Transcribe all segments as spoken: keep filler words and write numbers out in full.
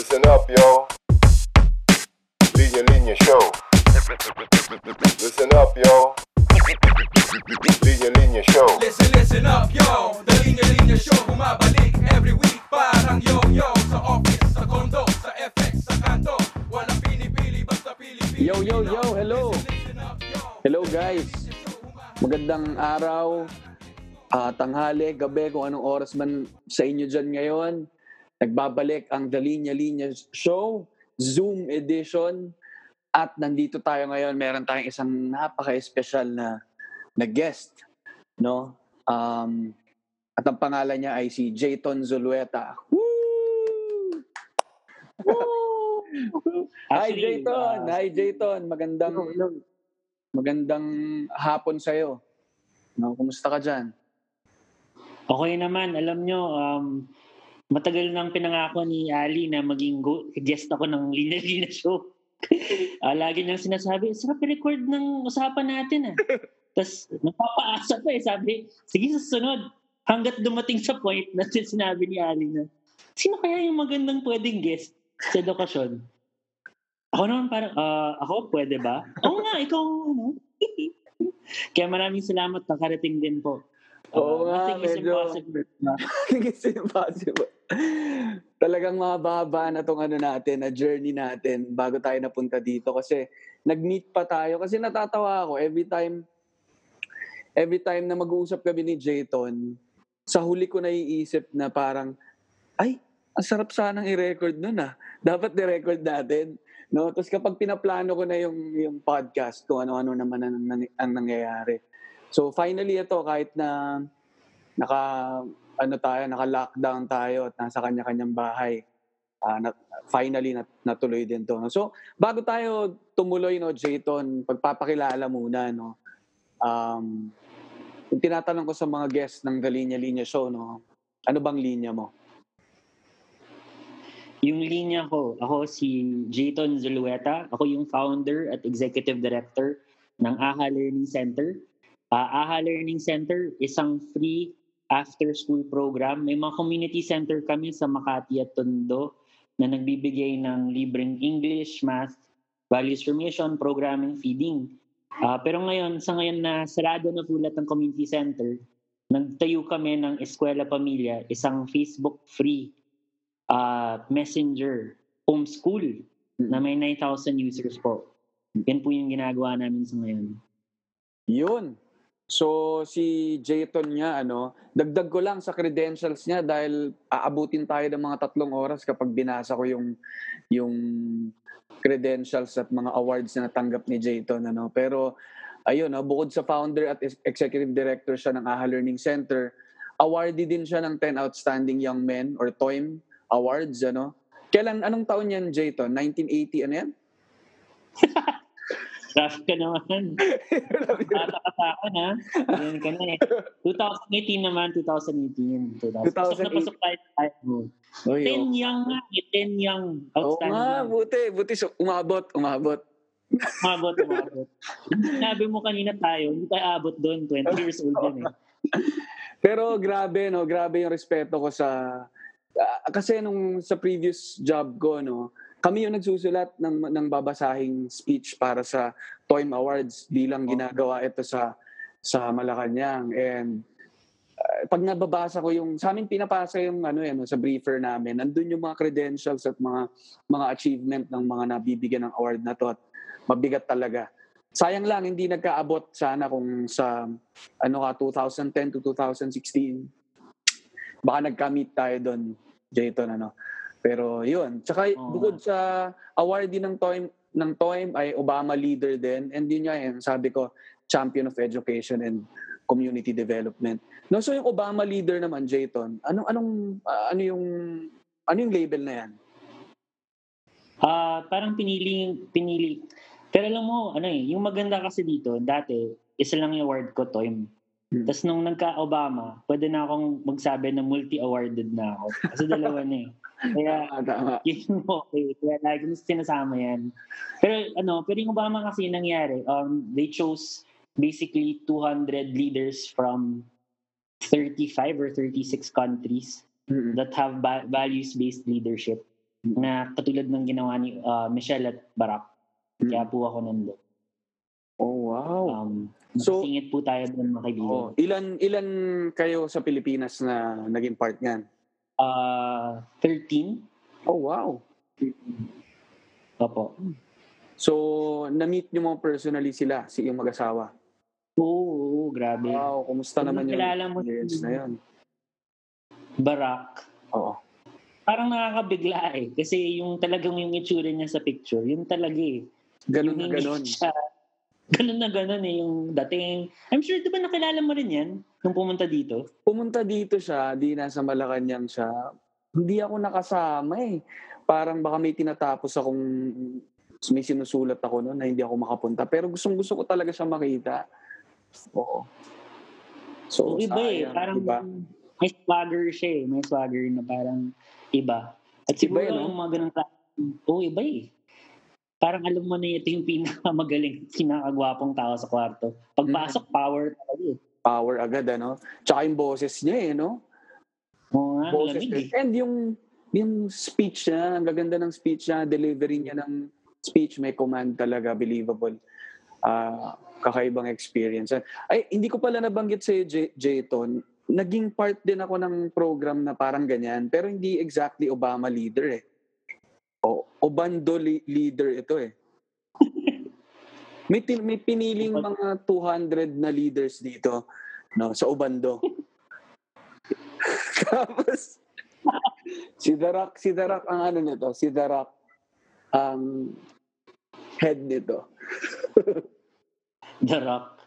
Listen up, yo. Linya-Linya Show. Listen up, yo. Linya-Linya Show. Listen, listen up, yo. The Linya-Linya Show. Bumabalik every week. Parang yo-yo. Sa office, sa condo, sa F X, sa kanto. Walang pinipili, basta pili-pili. Yo, yo, yo. Hello. Hello, guys. Magandang araw. Uh, tanghali, gabi, kung anong oras man sa inyo dyan ngayon. Nagbabalik ang The Linya-Linya Show, Zoom edition. At nandito tayo ngayon, meron tayong isang napaka-espesyal na, na guest. No? Um, at ang pangalan niya ay si Jaton Zulueta. Woo! Woo! Hi, Jaton! Hi, Jaton! Magandang, magandang hapon sa'yo. No? Kumusta ka dyan? Okay naman. Alam nyo, um... matagal nang pinangako ni Ali na maging go- guest ako ng Linya-Linya Show. uh, lagi niyang sinasabi, sarap i-record ng usapan natin. Ah. Tapos napapaasa pa eh. Sabi, sige sa sunod. Hanggat dumating sa point na sinabi ni Ali na, sino kaya yung magandang pwedeng guest sa edukasyon? Ako naman parang, uh, ako pwede ba? Oo nga, ikaw. Kaya maraming salamat. Nakarating din po. Oo nga, uh, medyo I think it's impossible. Talagang mababa na itong ano natin, na journey natin bago tayo napunta dito kasi nag-meet pa tayo. Kasi natatawa ako every time every time na mag-uusap kami ni Jaton, sa huli ko naiisip na parang, ay, ang sarap sanang i-record nun ah. Dapat i-record natin. No? Tapos kapag pinaplano ko na yung, yung podcast, kung ano-ano naman ang, ang nangyayari. So finally ito, kahit na naka ano tayo, naka-lockdown tayo at nasa kanya-kanyang bahay, uh, na, finally nat, natuloy din to. No? So bago tayo tumuloy, no, Jaton, pagpapakilala muna, no. Um, yung tinatanong ko sa mga guests ng The Linya-Linya Show, no. Ano bang linya mo? Yung linya ko, ako si Jaton Zulueta. Ako yung founder at executive director ng A H A Learning Center. Uh, A H A Learning Center, isang free after-school program. May mga community center kami sa Makati at Tondo na nagbibigay ng libreng English, Math, Values Formation, Programming, Feeding. Uh, pero ngayon, sa ngayon na sarado na pulat ng community center, nagtayo kami ng Eskwela Pamilya, isang Facebook-free uh, messenger homeschool na may nine thousand users po. Yan po yung ginagawa namin sa ngayon. Yun! So, si Jaton niya, ano, dagdag ko lang sa credentials niya dahil aabutin tayo ng mga tatlong oras kapag binasa ko yung, yung credentials at mga awards na natanggap ni Jaton. Ano. Pero, ayun, no, bukod sa founder at executive director siya ng A H A Learning Center, awarded din siya ng ten Outstanding Young Men or T O Y M Awards. Ano. Kailan, anong taon yan, Jaton? nineteen eighty, ano yan? Grabe ka naman. Bata-bata ka na. Ayan ka na eh. twenty eighteen naman, twenty eighteen. twenty eighteen. Pasok na pasok tayo tayo mo. ten young nga. ten young. Outstanding. Oo nga, buti. Buti. So, umabot, umabot. Umabot, umabot. Sinabi mo kanina tayo, hindi tayo abot doon. twenty years old din eh. Pero grabe, no? Grabe yung respeto ko sa... Uh, kasi nung sa previous job ko, no, kami yung nagsusulat ng, ng babasahing speech para sa T O Y M Awards bilang ginagawa ito sa, sa Malacanang. And uh, pag nababasa ko yung, sa amin pinapasa yung ano yan, sa briefer namin, nandun yung mga credentials at mga, mga achievement ng mga nabibigyan ng award na to at mabigat talaga. Sayang lang, hindi nagkaabot sana kung sa ano ka, twenty ten to twenty sixteen. Baka nagka-meet tayo doon, Jaton, ano. Pero yun. Tsaka oh, bukod sa award din ng T O Y M, ng T O Y M ay Obama leader din. And yun niya yun. Sabi ko, champion of education and community development. No, so yung Obama leader naman, Jaton, anong, anong, uh, ano yung, ano yung label na yan? Uh, parang pinili, pinili. Pero alam mo, ano eh, yung maganda kasi dito, dati, isa lang yung award ko, T O Y M. Hmm. Tapos nung nagka-Obama, pwede na akong magsabi na multi-awarded na ako. Kasi dalawa na eh. Kaya, yun mo, okay. Kaya lagi mo sinasama yan. Pero, ano, pero yung Obama kasi yung nangyari, um, they chose basically two hundred leaders from thirty-five or thirty-six countries mm-hmm. that have ba- values-based leadership. na katulad ng ginawa ni uh, Michelle at Barack. Mm. Kaya po ako nandun. Oh, wow. Um, Masingit so, po tayo doon, mga kaibigan. Oh, ilan, ilan kayo sa Pilipinas na naging part niyan? Uh, thirteen. Oh, wow. thirteen. Opo. So, na-meet niyo mo personally sila, si iyong mag-asawa? Oo, oh, grabe. Wow, kumusta so, naman yung experience na yun? Barack. Oo. Parang nakakabigla eh. Kasi yung talagang yung itsura niya sa picture, yun talaga eh. Ganun yung na ganun. Siya, ganun na ganun eh, yung dating. I'm sure, diba nakilala mo rin yan nung pumunta dito? Pumunta dito siya, di nasa Malacanang siya. Hindi ako nakasama eh. Parang baka may tinatapos akong, may sinusulat ako noon na hindi ako makapunta. Pero gustong gusto ko talaga siya makita. Oo. So, so iba sayang, eh. Parang iba. May swagger siya eh. May swagger na parang iba. At siguro iba, yung no? Mga ganang oh, iba eh. Parang alam mo na ito yung pinakamagaling, pinakagwapong tao sa kwarto. Pagpasok, mm. power talaga eh. Power agad, ano? Tsaka yung boses niya eh, no? Oo, oh, boses niya. Eh. And yung, yung speech niya, ang gaganda ng speech niya, delivery niya ng speech, may command talaga, believable. Uh, kakaibang experience. Ay, hindi ko pala nabanggit sa'yo, J- Jaton. Naging part din ako ng program na parang ganyan, pero hindi exactly Obama leader eh. O, o bando li- leader ito eh. May, tin- may piniling mga two hundred na leaders dito, no, sa Obando. Tapos, si Darak, si Darak ang ano nito, si Darak ang um, head nito. Darak.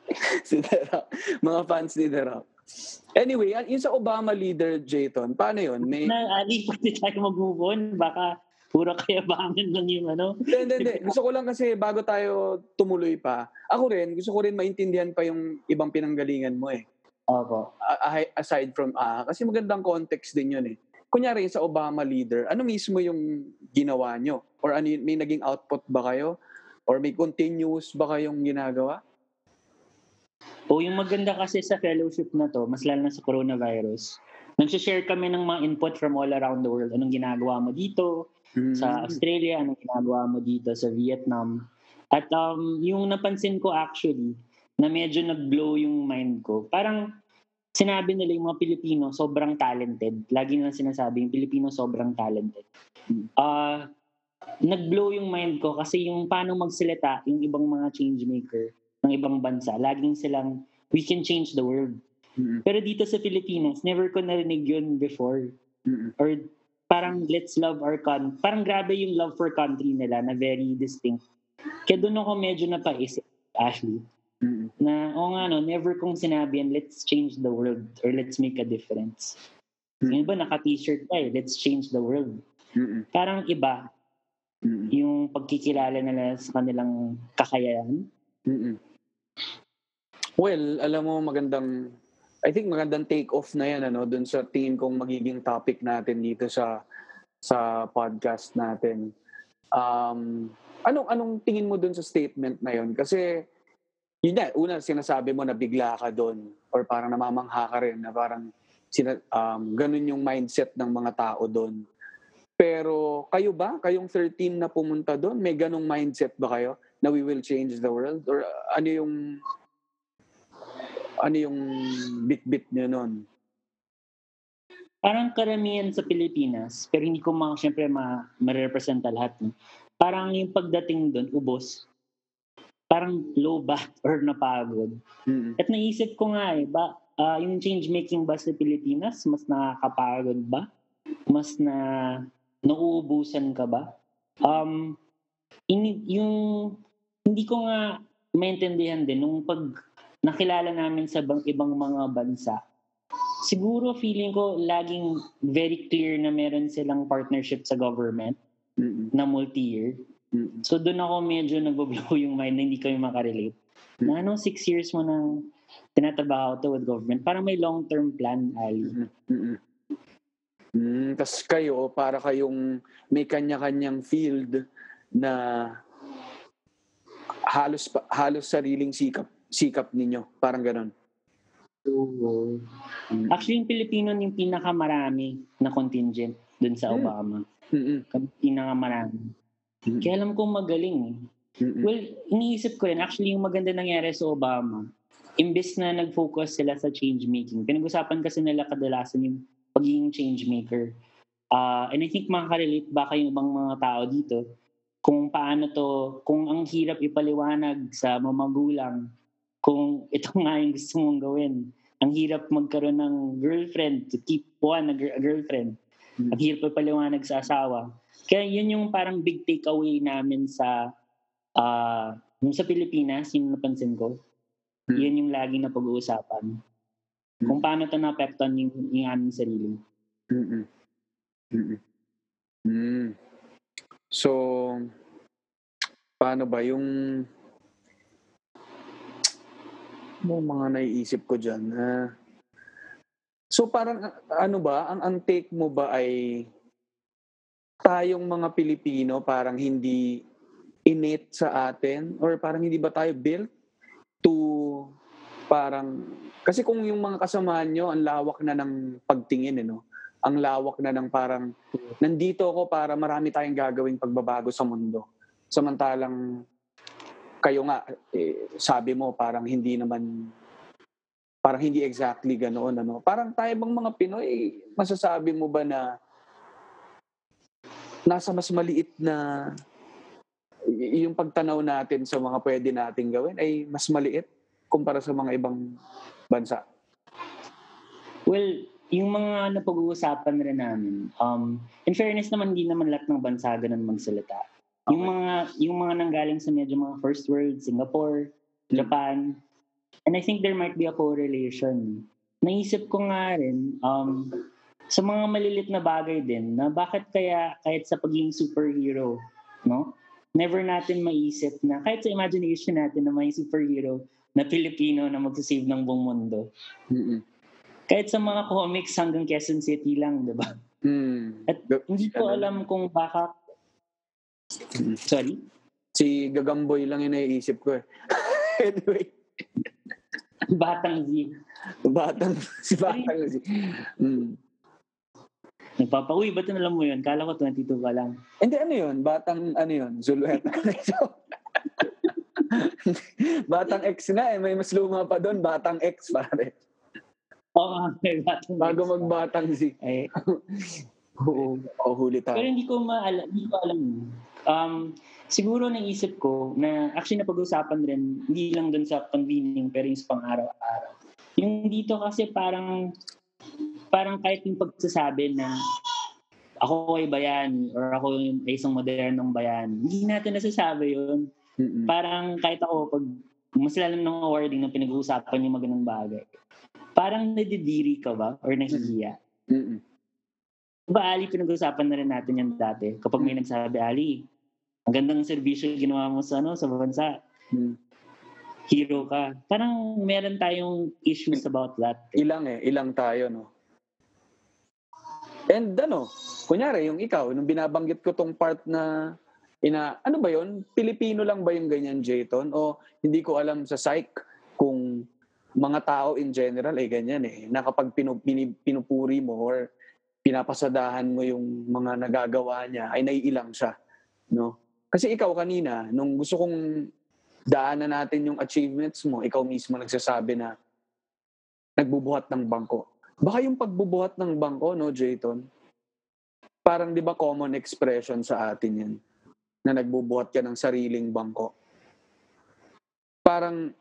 Si Darak. Mga fans ni Darak. Anyway, yung sa Obama leader, Jaton, paano yun? May... Ali, pati tayo mag-move baka pura kaya bangin lang yung ano. Hindi, hindi. Gusto ko lang kasi bago tayo tumuloy pa, ako rin, gusto ko rin maintindihan pa yung ibang pinanggalingan mo eh. Opo. Okay. Aside from A H A, kasi magandang context din yun eh. Kunyari sa Obama leader, ano mismo yung ginawa nyo? Or ano, may naging output ba kayo? Or may continuous ba kayong ginagawa? O yung maganda kasi sa fellowship na to, mas lalo na sa coronavirus, nagsishare kami ng mga input from all around the world. Anong ginagawa mo dito? Mm-hmm. Sa Australia, anong ginagawa mo dito sa Vietnam. At um, yung napansin ko actually, na medyo nag-blow yung mind ko. Parang sinabi nila yung mga Pilipino, sobrang talented. Lagi nilang sinasabi, yung Pilipino sobrang talented. Uh, nag-blow yung mind ko kasi yung paano magsalita, yung ibang mga change maker ng ibang bansa, laging silang, we can change the world. Mm-hmm. Pero dito sa Pilipinas, never ko narinig yun before. Mm-hmm. Or parang let's love our country. Parang grabe yung love for country nila na very distinct. Kaya doon ako medyo napaisip, Ashley, mm-hmm. na o oh nga no, never kong sinabi yan, let's change the world or let's make a difference. Mm-hmm. Yung iba, naka-t-shirt pa eh, let's change the world. Mm-hmm. Parang iba, mm-hmm. yung pagkikilala nila sa kanilang kakayahan. Mm-hmm. Well, alam mo, magandang... I think magandang take-off na yan, ano, dun sa tingin kong magiging topic natin dito sa sa podcast natin. Um, anong, anong tingin mo dun sa statement na yun? Kasi, yun na, una sinasabi mo na bigla ka dun or parang namamangha ka rin na parang sina, um, ganun yung mindset ng mga tao dun. Pero kayo ba? Kayong thirteen na pumunta dun? May ganung mindset ba kayo na we will change the world? Or uh, ano yung... Ano yung bit-bit nyo nun? Parang karamihan sa Pilipinas, pero hindi ko ma, siyempre ma, ma-representa lahat. No? Parang yung pagdating doon, ubos. Parang low back or napagod. Mm-hmm. At naisip ko nga eh, ba, uh, yung change-making ba sa Pilipinas, mas nakakapagod ba? Mas na nauubusan ka ba? Um, in, yung hindi ko nga maintindihan din nung pag... nakilala namin sa bang, ibang mga bansa. Siguro feeling ko laging very clear na meron silang partnership sa government mm-hmm. na multi-year. Mm-hmm. So doon ako medyo nag-blow yung mind na hindi kami makarelate. Mm-hmm. Na ano, six years mo nang tinatabaho to with government. Parang may long-term plan, Ali. Mm-hmm. Mm-hmm. Tapos kayo, para kayong may kanya-kanyang field na halos, halos sariling sikap. Sikap ninyo. Parang ganun. So, actually, yung Pilipino yung pinakamarami na contingent dun sa Obama. Mm-mm. Pinakamarami. Mm-mm. Kaya alam kong magaling. Mm-mm. Well, iniisip ko rin, actually yung maganda nangyari sa Obama, imbes na nag-focus sila sa change-making, pinag-usapan kasi nila kadalasan yung pagiging change-maker. Uh, and I think makakarelate baka yung ibang mga tao dito kung paano to, kung ang hirap ipaliwanag sa mga magulang kung ito nga yung gusto mong gawin. Ang hirap magkaroon ng girlfriend, to keep one, a, gr- a girlfriend. Mm-hmm. Ang hirap ipaliwanag sa asawa. Kaya yun yung parang big takeaway namin sa, uh, sa Pilipinas, yung napansin ko. Mm-hmm. Yun yung laging napag-uusapan. Mm-hmm. Kung paano ito na-apekton yung, yung aming sarili. Mm-hmm. Mm-hmm. Mm-hmm. So, paano ba yung... mo mga naiisip ko dyan. Uh, so parang ano ba, ang, ang take mo ba ay tayong mga Pilipino parang hindi innate sa atin or parang hindi ba tayo built to parang, kasi kung yung mga kasamahan nyo, ang lawak na ng pagtingin, eh, no? Ang lawak na ng parang, nandito ako para marami tayong gagawing pagbabago sa mundo. Samantalang kayo nga, eh, sabi mo, parang hindi naman, parang hindi exactly ganoon, ano. Parang tayo bang mga Pinoy, masasabi mo ba na nasa mas maliit na, yung pagtanaw natin sa mga pwede nating gawin ay mas maliit kumpara sa mga ibang bansa? Well, yung mga napag-uusapan rin namin, um, in fairness naman, hindi naman lahat ng bansa ganun magsalita. Okay. Yung mga yung mga nanggaling sa medyo mga first world, Singapore, Japan. And I think there might be a correlation. Naisip ko nga rin, um, sa mga malilit na bagay din, na bakit kaya kahit sa pagiging superhero, no? Never natin maiisip na kahit sa imagination natin na may superhero na Pilipino na magsasave ng buong mundo. Mm-mm. Kahit sa mga comics hanggang Quezon City lang, di ba? Mm. At hindi ko alam kung baka Sorry? Si Gagamboy lang yung naiisip ko eh. Anyway. Batang Z. Batang, si Batang Z. Mm. Nagpapa, uy, ba't alam mo yun? Kala ko twenty-two ka lang. Hindi, ano yun? Batang, ano yun? Zulueta. Batang X na eh. May mas luma pa doon. Batang X, pare. Oo, oh, may Batang Bago X. Bago magbatang Z. Eh. Oo, oh, huli tayo. Pero hindi ko maalam, hindi ko alam. Um, siguro naisip ko na actually napag-usapan rin, hindi lang dun sa convening, pero yung sa pang-araw-araw. Yung dito kasi parang, parang kahit yung pagsasabi na ako ay bayani or ako ay isang modernong bayani, hindi natin nasasabi yun. Mm-mm. Parang kahit ako, pag mas lalim ng awarding na pinag-uusapan yung magandang bagay, parang nadidiri ka ba or nahihiya? Mm-mm. Ba, Ali, pinag-usapan na rin natin yan dati. Kapag may nagsabi, Ali, ang gandang servisyo ginawa mo sa, ano, sa bansa. Hmm. Hero ka. Parang meron tayong issues about that. Eh. Ilang eh. Ilang tayo, no? And ano, kunyari, yung ikaw, nung binabanggit ko tong part na, ina, ano ba yun? Pilipino lang ba yung ganyan, Jaton? O hindi ko alam sa psych kung mga tao in general, eh ganyan eh. Na kapag pinupuri mo or pinapasadahan mo yung mga nagagawa niya, ay naiilang siya, no? Kasi ikaw kanina, nung gusto kong daanan natin yung achievements mo, ikaw mismo nagsasabi na nagbubuhat ng bangko. Baka yung pagbubuhat ng bangko, no, Jaton? Parang di ba common expression sa atin yan? Na nagbubuhat ka ng sariling bangko. Parang,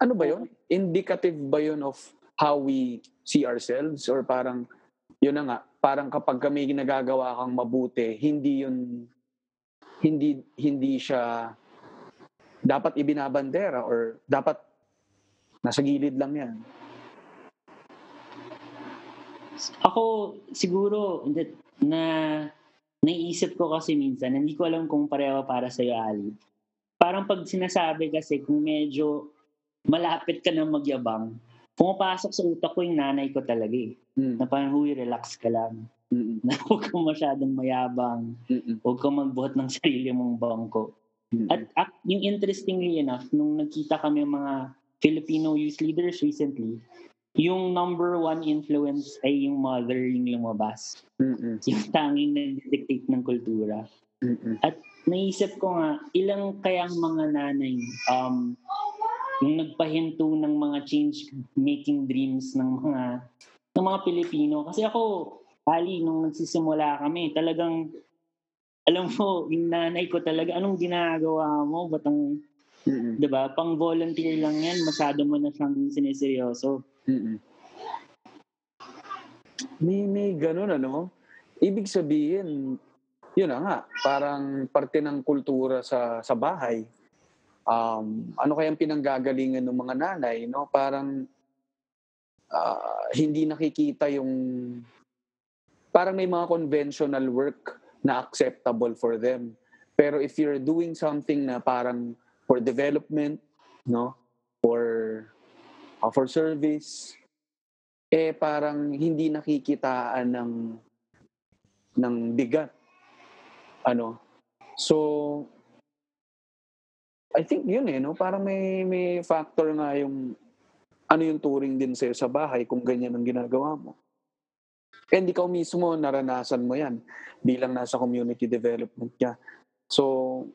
ano ba yun? Indicative ba yun of how we see ourselves? Or parang, yun na nga, parang kapag kami ginagawa kang mabuti, hindi yun, hindi, hindi siya dapat ibinabandera or dapat nasa gilid lang yan. Ako, siguro, na naiisip ko kasi minsan, hindi ko alam kung pareho para sa'yo, Ali. Parang pag sinasabi kasi, kung medyo malapit ka na magyabang, pumapasok sa utak ko yung nanay ko talaga eh. Mm. Na parang, huy, relax ka lang. Mm-mm. Na huwag kang masyadong mayabang. Mm-mm. Huwag kang magbuhat ng sarili mong bangko. Mm-mm. At, at yung interestingly enough, nung nagkita kami mga Filipino youth leaders recently, Yung number one influence ay yung mother yung lumabas. Mm-mm. Yung tanging nag-dictate ng kultura. Mm-mm. At naisip ko nga, ilang kayang mga nanay um, yung nagpahinto ng mga change-making dreams ng mga ng mga Pilipino. Kasi ako, Ali, nung nagsisimula kami, talagang, alam mo, yung nanay ko talaga, anong ginagawa mo? Ba't ang, mm-hmm. diba, pang volunteer lang yan, masyado mo na siyang siniseryoso. Mm-hmm. May, may ganun, ano? Ibig sabihin, yun na nga, parang parte ng kultura sa, sa bahay. Um, ano kayang pinanggagalingan ng mga nanay, no? Parang, uh, hindi nakikita yung, parang may mga conventional work na acceptable for them. Pero if you're doing something na parang for development, no, for uh, for service, eh parang hindi nakikitaan ng ng bigat, ano. So I think yun eh, no, parang may may factor nga yung ano yung turing din sa'yo sa bahay kung ganyan ang ginagawa mo. And ikaw mismo, naranasan mo yan bilang nasa community development niya. So,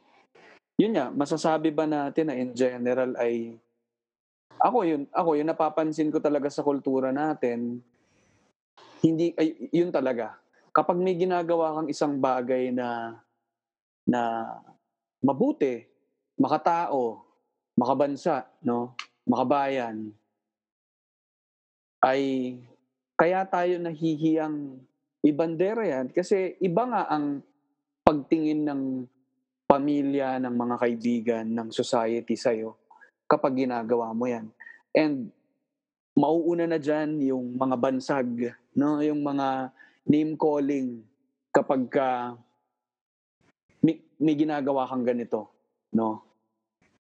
yun nga, masasabi ba natin na in general ay, ako yun, ako yun, napapansin ko talaga sa kultura natin, hindi, ay, yun talaga. Kapag may ginagawa kang isang bagay na, na mabuti, makatao, makabansa, no? Makabayan, ay kaya tayo nahihiyang ibandera yan kasi iba nga ang pagtingin ng pamilya, ng mga kaibigan, ng society sa'yo kapag ginagawa mo yan. And mauuna na dyan yung mga bansag, no? Yung mga name-calling kapag ka may, may ginagawa kang ganito, no?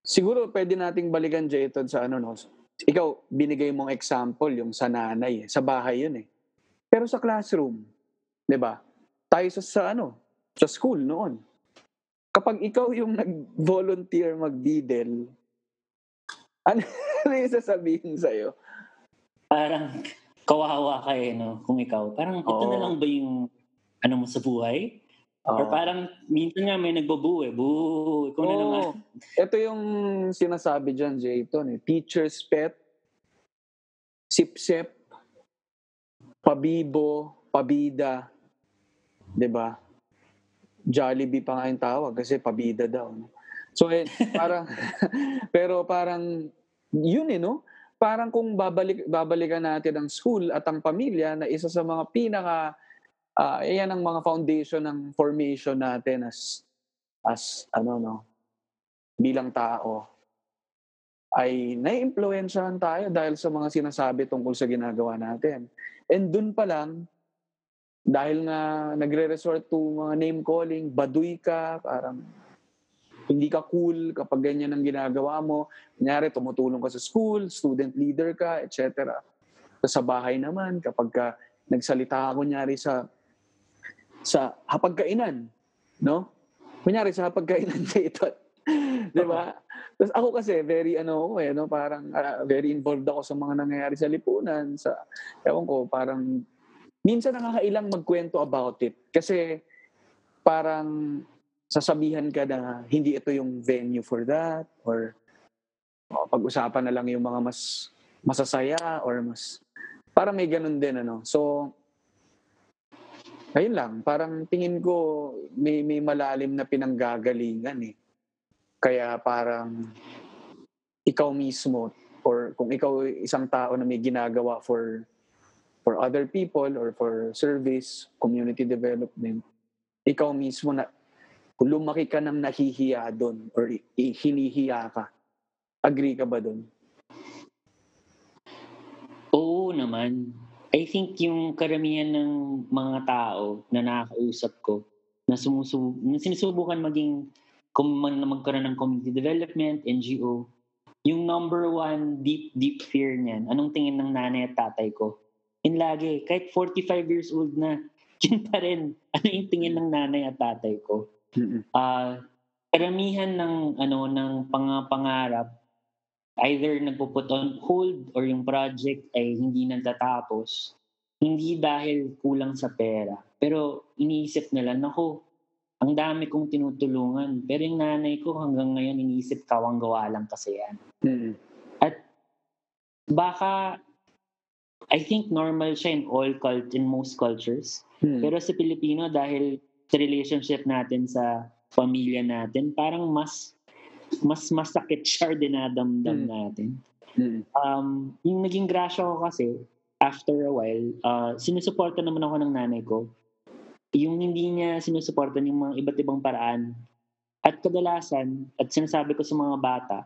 Siguro pwede nating balikan, Jaton, sa ano, no? Ikaw, binigay mong example yung sa nanay, eh. Sa bahay yun eh. Pero sa classroom, di ba? Tayo sa, sa ano, sa school noon. Kapag ikaw yung nag-volunteer mag-didel, ano, ano yung sasabihin sa'yo? Parang kawawa kayo, no? Kung ikaw. Parang ito oh. na lang ba yung ano mo sa buhay? Oh. Or parang minsan nga may nagbabuo eh. Boo! Ikaw oh. na naman. Ito yung sinasabi dyan, Jaton. Eh. Teacher's pet, sip-sip, pabibo, pabida. Diba? Jollibee pa nga yung tawag kasi pabida daw. So, eh, parang, pero parang, yun eh, no? Parang kung babalik, babalikan natin ang school at ang pamilya na isa sa mga pinaka Ah, uh, ayan ang mga foundation ng formation natin as as ano no bilang tao ay naiimpluwensyahan tayo dahil sa mga sinasabi tungkol sa ginagawa natin. And dun pa lang dahil nga nagre-resort to mga name calling, baduy ka, parang hindi ka cool kapag ganyan ang ginagawa mo. Kunyari tumutulong ka sa school, student leader ka, et cetera. Sa bahay naman kapag ka nagsalita ako nyari sa sa hapagkainan, no? Kunyari sa hapagkainan sa ito. Di ba? Tapos ako kasi, very ano, eh, no? Parang uh, very involved ako sa mga nangyayari sa lipunan, sa, ewan ko, parang, minsan nakakailang magkwento about it. Kasi, parang, sasabihan ka na, hindi ito yung venue for that, or, oh, pag-usapan na lang yung mga mas, masasaya, or mas, para may ganun din, ano. So, ayun lang, parang tingin ko may may malalim na pinanggagalingan eh. Kaya parang ikaw mismo or kung ikaw isang tao na may ginagawa for for other people or for service, community development, ikaw mismo na lumaki ka ng nahihiya doon or hinihiya ka. Agree ka ba doon? Oo naman. I think yung karamihan ng mga tao na nakakausap ko na, sumusub- na sinusubukan maging kung man magkaroon ng community development, N G O, yung number one deep, deep fear niyan, anong tingin ng nanay at tatay ko? And lagi, kahit forty-five years old na, yun pa rin, ano yung tingin ng nanay at tatay ko? Uh, karamihan ng, ano, ng pang- pangarap either nagpo-put on hold or yung project ay hindi natatapos, hindi dahil kulang sa pera. Pero iniisip nila, nako, ang dami kong tinutulungan. Pero yung nanay ko hanggang ngayon iniisip kawang-gawa lang kasi yan. Hmm. At baka, I think normal siya in all cult, in most cultures. Hmm. Pero sa Pilipino, dahil sa relationship natin sa pamilya natin, parang mas mas masakit siya or dinadamdam mm. natin. Mm. Um, yung naging grasya ko kasi, after a while, uh, sinusuporta naman ako ng nanay ko. Yung hindi niya sinusuporta yung mga iba't ibang paraan. At kadalasan, at sinasabi ko sa mga bata,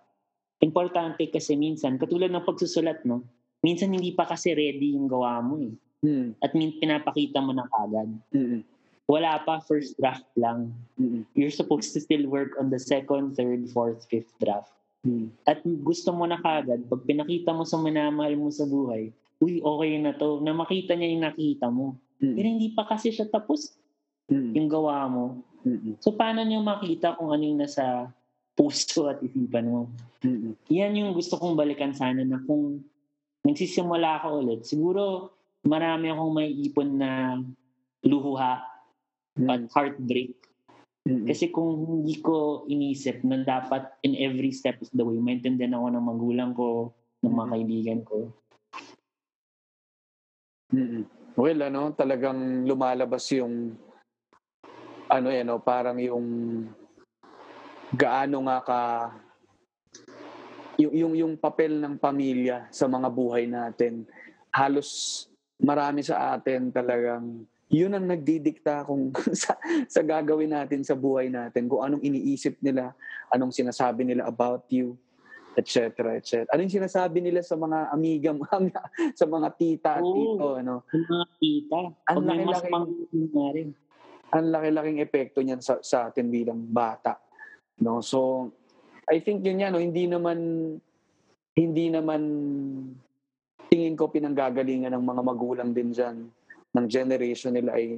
importante kasi minsan, katulad ng pagsusulat, no? Minsan hindi pa kasi ready yung gawa mo eh. Mm. At min- pinapakita mo na agad. Mm-hmm. Wala pa, first draft lang. Mm-hmm. You're supposed to still work on the second, third, fourth, fifth draft. Mm-hmm. At gusto mo na kagad, pag pinakita mo sa minamahal mo sa buhay, uy, okay na to, na makita niya yung nakita mo. Mm-hmm. Pero hindi pa kasi siya tapos mm-hmm. yung gawa mo. Mm-hmm. So, paano niya makita kung ano yung nasa puso at isipan mo? Mm-hmm. Yan yung gusto kong balikan sana na kung nagsisimula ka ulit, siguro marami akong may ipon na luha at heartbreak. Mm-hmm. Kasi kung hindi ko inisip na dapat in every step of the way, maintindihan ako ng magulang ko, ng mga kaibigan ko. Mm-hmm. Well, ano, talagang lumalabas yung ano eh, no, parang yung gaano nga ka yung, yung, yung papel ng pamilya sa mga buhay natin. Halos marami sa atin talagang yun ang nagdidikta kung sa, sa gagawin natin sa buhay natin, kung anong iniisip nila, anong sinasabi nila about you, et cetera et cetera. Anong sinasabi nila sa mga amiga, mga, sa mga tita at tito. Oo, ano? Mga tita. Ang laki-laking, laki, ang laki-laking epekto niyan sa, sa atin bilang bata. No? So, I think yun yan, no? hindi naman, hindi naman, tingin ko pinanggagalingan ng mga magulang din dyan. Ng generation nila ay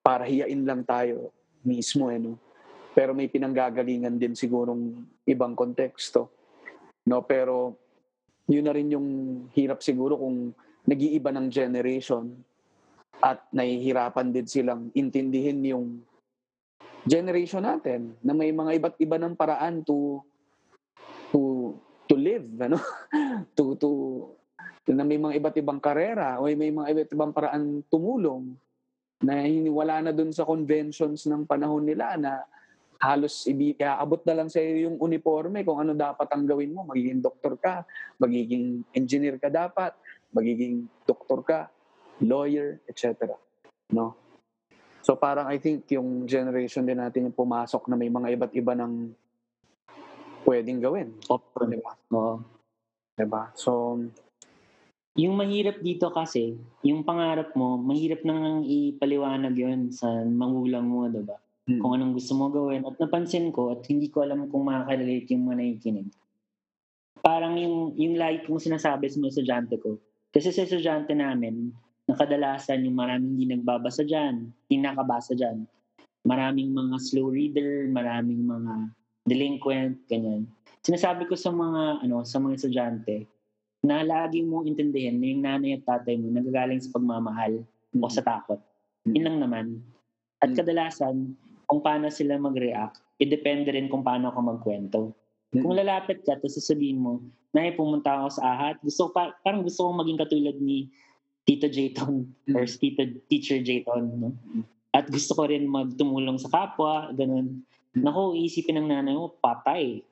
para hiyain lang tayo mismo eh, no? Pero may pinanggagalingan din sigurong ibang konteksto, no? Pero yun na rin yung hirap siguro kung nag-iiba ng generation at nahihirapan din silang intindihin yung generation natin na may mga iba't iba ng paraan to to to live, ano? to to na may mga iba't ibang karera o may mga iba't ibang paraan tumulong na wala na dun sa conventions ng panahon nila na halos iaabot na lang sa'yo yung uniforme kung ano dapat ang gawin mo. Magiging doktor ka, magiging engineer ka dapat, magiging doktor ka, lawyer, et cetera. No? So parang I think yung generation din natin yung pumasok na may mga iba't iba ng pwedeng gawin. Option. Diba? Oo. Diba? So yung mahirap dito kasi, yung pangarap mo, mahirap nang ipaliwanag yun sa magulang mo, diba? Hmm. Kung anong gusto mo gawin. At napansin ko, at hindi ko alam kung makakarelate yung mga nakikinig. Parang yung, yung like kong sinasabi sa mga estudyante ko. Kasi sa estudyante namin, nakadalasan yung maraming hindi nagbabasa dyan, hindi nakabasa dyan. Maraming mga slow reader, maraming mga delinquent, ganyan. Sinasabi ko sa mga, ano, sa mga estudyante, na lagi mong intindihin na yung nanay at tatay mo nagagaling sa pagmamahal mm-hmm. o sa takot. Yun lang naman. At mm-hmm. kadalasan, kung paano sila mag-react, idepende rin kung paano ka magkwento. Mm-hmm. Kung lalapit ka, tapos sasabihin mo, Nay, pumunta ako sa A H A. Gusto pa, parang gusto kong maging katulad ni Tito Jaton mm-hmm. or Tito, Teacher Jaton. No? Mm-hmm. At gusto ko rin magtumulong sa kapwa, ganun. Mm-hmm. Naku, iisipin ng nanay mo, patay.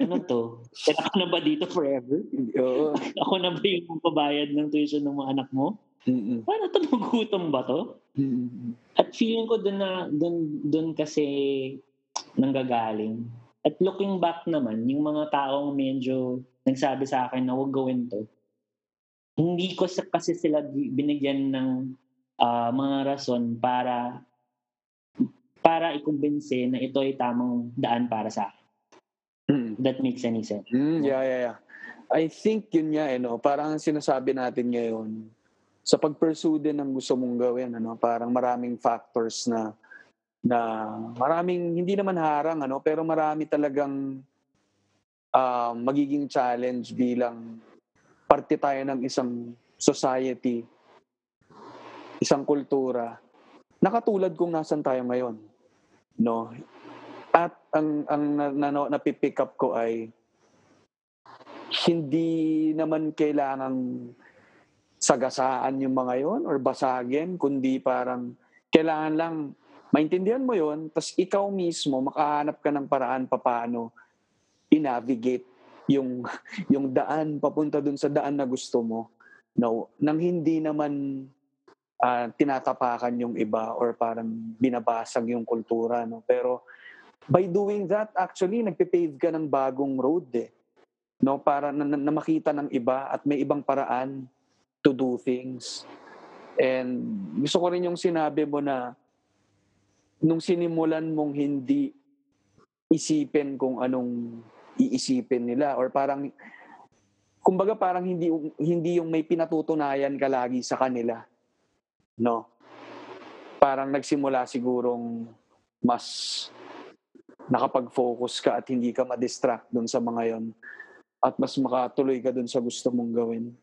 Ano to? Ako na ba dito forever? Oo. Ako na ba yung pabayad ng tuition ng mga anak mo? Mm-mm. Paano to? Magutom ba to? Mm-mm. At feeling ko dun, na, dun, dun kasi nanggagaling. At looking back naman, yung mga taong medyo nagsabi sa akin na huwag gawin to, hindi ko kasi sila binigyan ng uh, mga rason para para ikumbinse na ito ay tamang daan para sa akin. That makes any sense. Mm, yeah, yeah, yeah. I think yun nga, eh, no? Parang sinasabi natin ngayon, sa pag-pursue din ng gusto mong gawin, ano? Parang maraming factors na, na maraming, hindi naman harang, ano? Pero marami talagang uh, magiging challenge bilang parte tayo ng isang society, isang kultura, nakatulad kung nasan tayo ngayon, no? At ang ang na, na, na pick up ko ay hindi naman kailangang sagasaan yung mga yon or basagin, kundi parang kailangan lang maintindihan mo yon, tapos ikaw mismo makahanap ka ng paraan paano i-navigate yung yung daan papunta dun sa daan na gusto mo, no? Nang hindi naman Uh, tinatapakan yung iba or parang binabasag yung kultura, no? Pero by doing that, actually, nagpipave ka ng bagong road, eh, no? Para na, na makita ng iba at may ibang paraan to do things. And gusto ko rin yung sinabi mo na nung sinimulan mong hindi isipin kung anong iisipin nila or parang, kumbaga parang hindi, hindi yung may pinatutunayan ka lagi sa kanila, no? Parang nagsimula sigurong mas nakapag-focus ka at hindi ka ma-distract dun sa mga yon at mas makatuloy ka dun sa gusto mong gawin.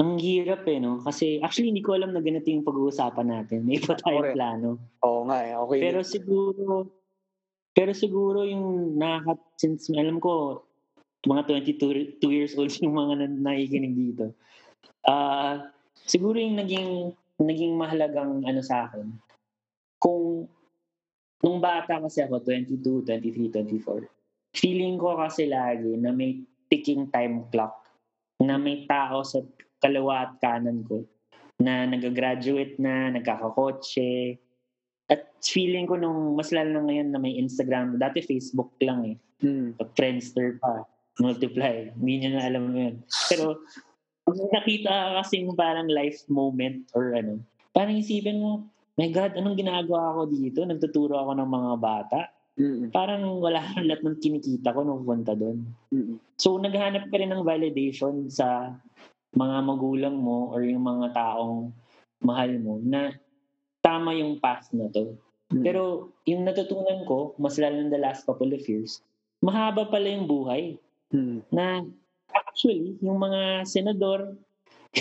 Ang hirap eh, no? Kasi actually hindi ko alam na ganito yung pag-uusapan natin. May iba tayong plano. Oo nga eh. Okay. Pero siguro, pero siguro yung nakaka, since alam ko, mga twenty-two years old yung mga nakikinig dito. Uh, siguro yung naging naging mahalagang ano sa akin, kung nung bata kasi ako, twenty-two, twenty-three, twenty-four, feeling ko kasi lagi na may ticking time clock, na may tao sa kaliwa at kanan ko na nag-graduate na, nagkakakotse, at feeling ko nung mas lalo na ngayon na may Instagram, dati Facebook lang eh, mm. Friendster pa, multiply, hindi nyo na alam yun, pero nakita kasi yung parang life moment or ano, parang isipin mo, my God, anong ginagawa ako dito? Nagtuturo ako ng mga bata. Mm-mm. Parang wala lahat ng kinikita ko nung punta doon. So, naghanap ka rin ng validation sa mga magulang mo or yung mga taong mahal mo na tama yung path na to. Mm-mm. Pero yung natutunan ko, mas lalo ng the last couple of years, mahaba pala yung buhay. Mm-mm. Na actually, yung mga senador,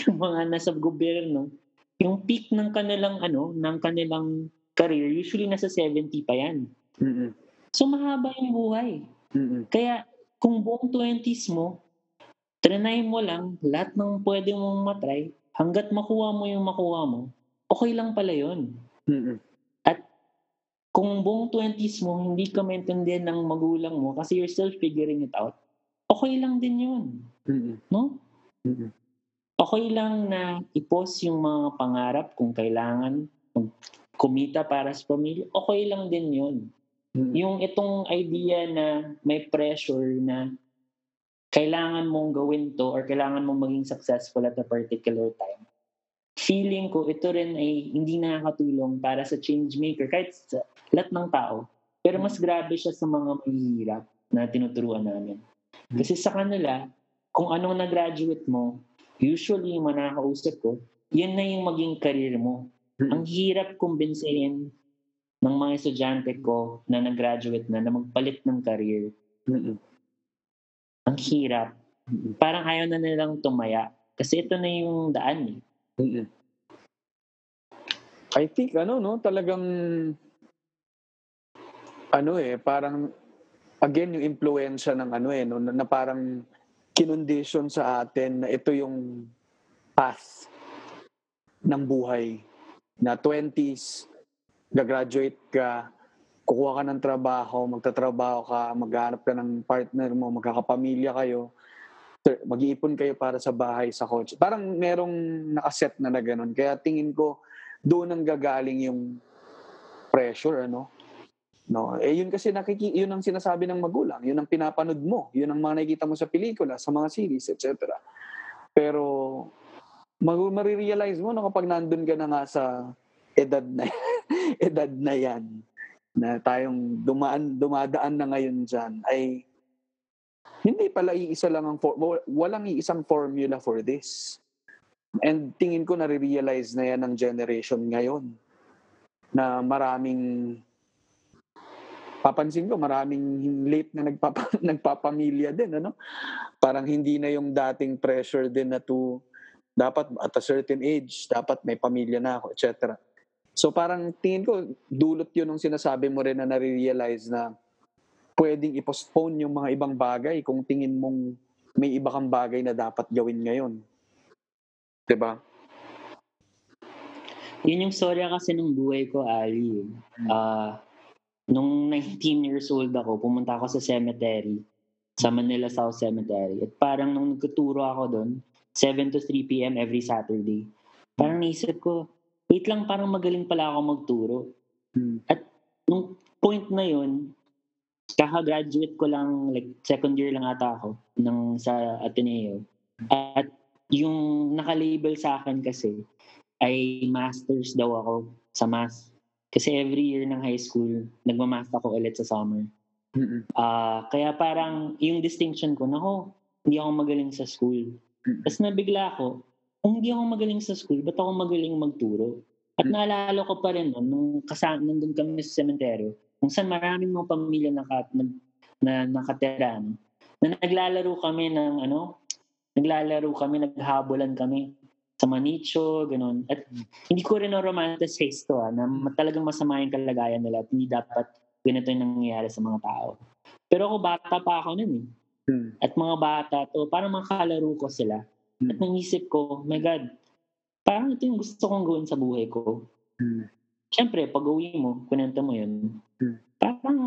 yung mga nasa gobyerno, yung peak ng kanilang ano, ng kanilang career, usually nasa seventy pa yan. Mm-hmm. So mahaba yung buhay. Mm-hmm. Kaya kung buong twenties mo, trinay mo lang lahat ng pwede mong matry hanggat makuha mo yung makuha mo, okay lang pala yun. Mm-hmm. At kung buong twenties mo, hindi ka maintindihan ng magulang mo kasi you're still figuring it out, okay lang din yun. Mm-mm. No? Mm-mm. Okay lang na i-post yung mga pangarap kung kailangan kumita para sa pamilya. Okay lang din yun. Mm-mm. Yung itong idea na may pressure na kailangan mong gawin to or kailangan mong maging successful at a particular time. Feeling ko, ito rin ay hindi nakakatulong para sa change maker kahit sa lahat ng tao. Pero mas grabe siya sa mga mahihirap na tinuturuan namin. Kasi sa kanila, kung anong na-graduate mo, usually yung manakausap ko, yan na yung maging career mo. Ang hirap kumbinsihin ng mga estudyante ko na nag-graduate na, na magpalit ng career. Mm-mm. Ang hirap. Parang ayaw na nilang tumaya. Kasi ito na yung daan eh. Mm-mm. I think ano, no? Talagang ano eh, parang again, yung impluensya ng ano eh, no, na parang kinondisyon sa atin na ito yung path ng buhay. Na twenties, gagraduate ka, kukuha ka ng trabaho, magtatrabaho ka, maghanap ka ng partner mo, magkakapamilya kayo, mag-iipon kayo para sa bahay, sa coach. Parang merong nakaset na na ganun. Kaya tingin ko, doon ang gagaling yung pressure, ano? No, eh yun kasi nakiki yun ang sinasabi ng magulang, yun ang pinapanood mo, yun ang mga nakikita mo sa pelikula, sa mga series, et cetera. Pero mag- marirealize mo no kapag nandun ka na nga sa edad na edad na yan na tayong dumaan dumadaan na ngayon diyan ay hindi pala iisa lang ang for- walang iisang formula for this. And tingin ko nare-realize na yan ng generation ngayon na maraming papansin ko maraming late na nagpapa, nagpapamilya din, ano? Parang hindi na yung dating pressure din na to, dapat at a certain age, dapat may pamilya na ako, et cetera. So parang tingin ko, dulot yun ng sinasabi mo rin na nare-realize na pwedeng i-postpone yung mga ibang bagay kung tingin mong may iba kang bagay na dapat gawin ngayon. Diba? Yun yung storya kasi nung buhay ko, Ali. Uh, nung nineteen years old ako, pumunta ako sa cemetery, sa Manila South Cemetery. At parang nung nagtuturo ako doon, seven to three p.m. every Saturday. Parang naisip ko, wait lang, parang magaling pala ako magturo. Hmm. At nung point na yun, kaka-graduate ko lang, like second year lang ata ako ng, sa Ateneo. At yung nakalabel sa akin kasi ay masters daw ako sa math. Kasi every year ng high school, nagmamath ako ulit sa summer. Hmm. Uh, kaya parang yung distinction ko, nako, hindi ako magaling sa school. Tapos nabigla ako, kung hindi ako magaling sa school, ba't ako magaling magturo? At naalala ko pa rin noon, nung kasama, nandun kami sa sementeryo, kung saan maraming mga pamilya na, na, na nakateraan, na naglalaro kami ng ano, naglalaro kami, naghahabolan kami sa manicho, ganun. At hindi ko rin na-romanticize to, ha, na talagang masama yung kalagayan nila at hindi dapat ganito yung nangyayari sa mga tao. Pero ako, bata pa ako nun eh. Hmm. At mga bata to, parang makalaro ko sila. Hmm. At nangisip ko, my God, parang ito yung gusto kong gawin sa buhay ko. Hmm. Siyempre, pag uwi mo, kunenta mo yun. Hmm. Parang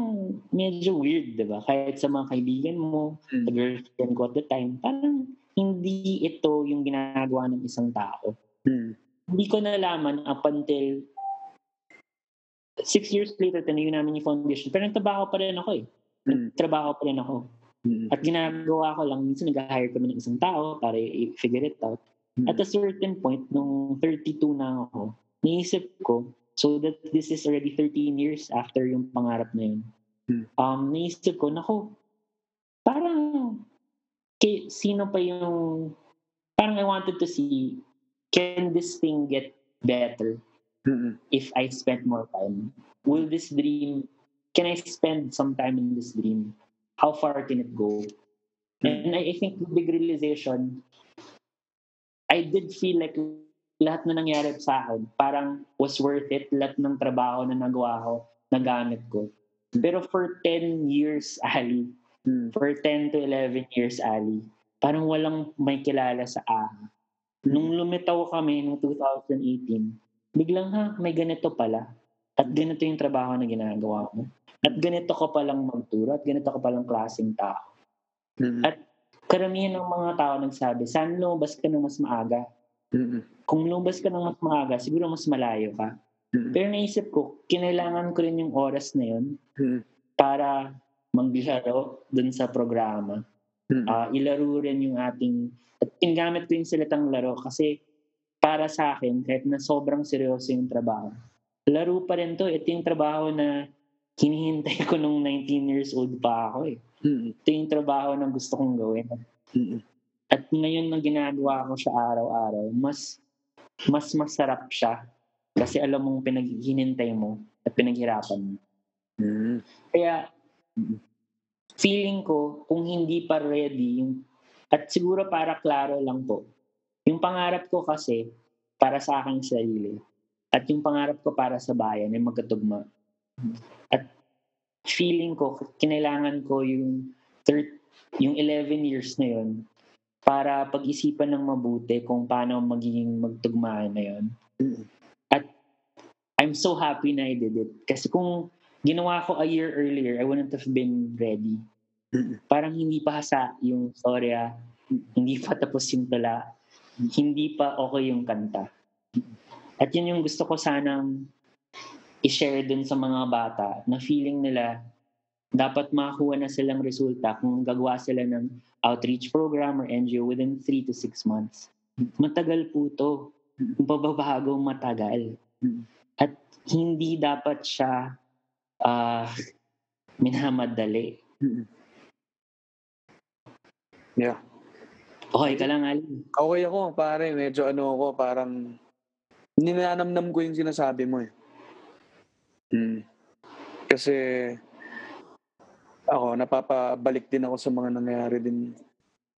medyo weird, diba? Kahit sa mga kaibigan mo, hmm. the girlfriend ko at the time, parang hindi ito yung ginagawa ng isang tao. Hmm. Hindi ko nalaman up until six years later, tinayo namin yung foundation. Pero nagtrabaho pa rin ako eh. Hmm. Nagtrabaho pa rin ako. Mm-hmm. At ginagawa ko lang, minsan nag-hire kami ng isang tao para i-figure it out. Mm-hmm. At a certain point, nung thirty-two na ako, naisip ko, so that this is already thirteen years after yung pangarap na yun. Mm-hmm. Um, naisip ko, naku, parang, kay, sino pa yung, parang I wanted to see, can this thing get better mm-hmm. if I spend more time? Will this dream, can I spend some time in this dream? How far can it go? And I think the big realization, I did feel like lahat na nangyari sa akin, parang was worth it, lahat ng trabaho na nagawa ko, nagamit ko. Pero for ten years, Ali, hmm. for ten to eleven years, Ali, parang walang may kilala sa A H A. Nung lumitaw kami noong twenty eighteen, biglang ha, may ganito pala. At ganito yung trabaho na ginagawa ko. At ganito ko palang magturo. At ganito ko palang klaseng tao. Mm-hmm. At karamihan ng mga tao nagsabi, saan lumabas ka ng mas maaga? Mm-hmm. Kung lumabas ka ng mas maaga, siguro mas malayo ka. Mm-hmm. Pero naisip ko, kinailangan ko rin yung oras na yun mm-hmm. para maglaro dun sa programa. Mm-hmm. Uh, ilaro rin yung ating... At pinagamit ko yung salitang laro kasi para sa akin, kahit na sobrang seryoso yung trabaho, laro pa rin to. Ito yung trabaho na hinihintay ko nung nineteen years old pa ako eh. Mm-hmm. Ito yung trabaho na gusto kong gawin. Mm-hmm. At ngayon nang ginagawa ko siya araw-araw, mas mas masarap siya kasi alam mong pinaghinintay mo at pinaghirapan mo. Mm-hmm. Kaya feeling ko kung hindi pa ready, at siguro para klaro lang po, yung pangarap ko kasi para sa aking sarili. At yung pangarap ko para sa bayan ay magkatugma. At feeling ko, kinailangan ko yung thirty, yung eleven years na yun para pag-isipan ng mabuti kung paano magiging magtugmaan na yun. At I'm so happy na I did it. Kasi kung ginawa ko a year earlier, I wouldn't have been ready. Parang hindi pa hasa yung storya, hindi pa tapos yung tula, hindi pa okay yung kanta. At yun yung gusto ko sanang i-share dun sa mga bata na feeling nila dapat makakuha na silang resulta kung gagawa sila ng outreach program or N G O within three to six months. Matagal po ito. Pababago matagal. At hindi dapat siya uh, minamadali. Yeah. Okay ka lang, Ali? Okay ako, pare. Medyo ano ako, parang... Ninanamnam ko yung sinasabi mo eh. Hmm. Kasi ako, napapabalik din ako sa mga nangyayari din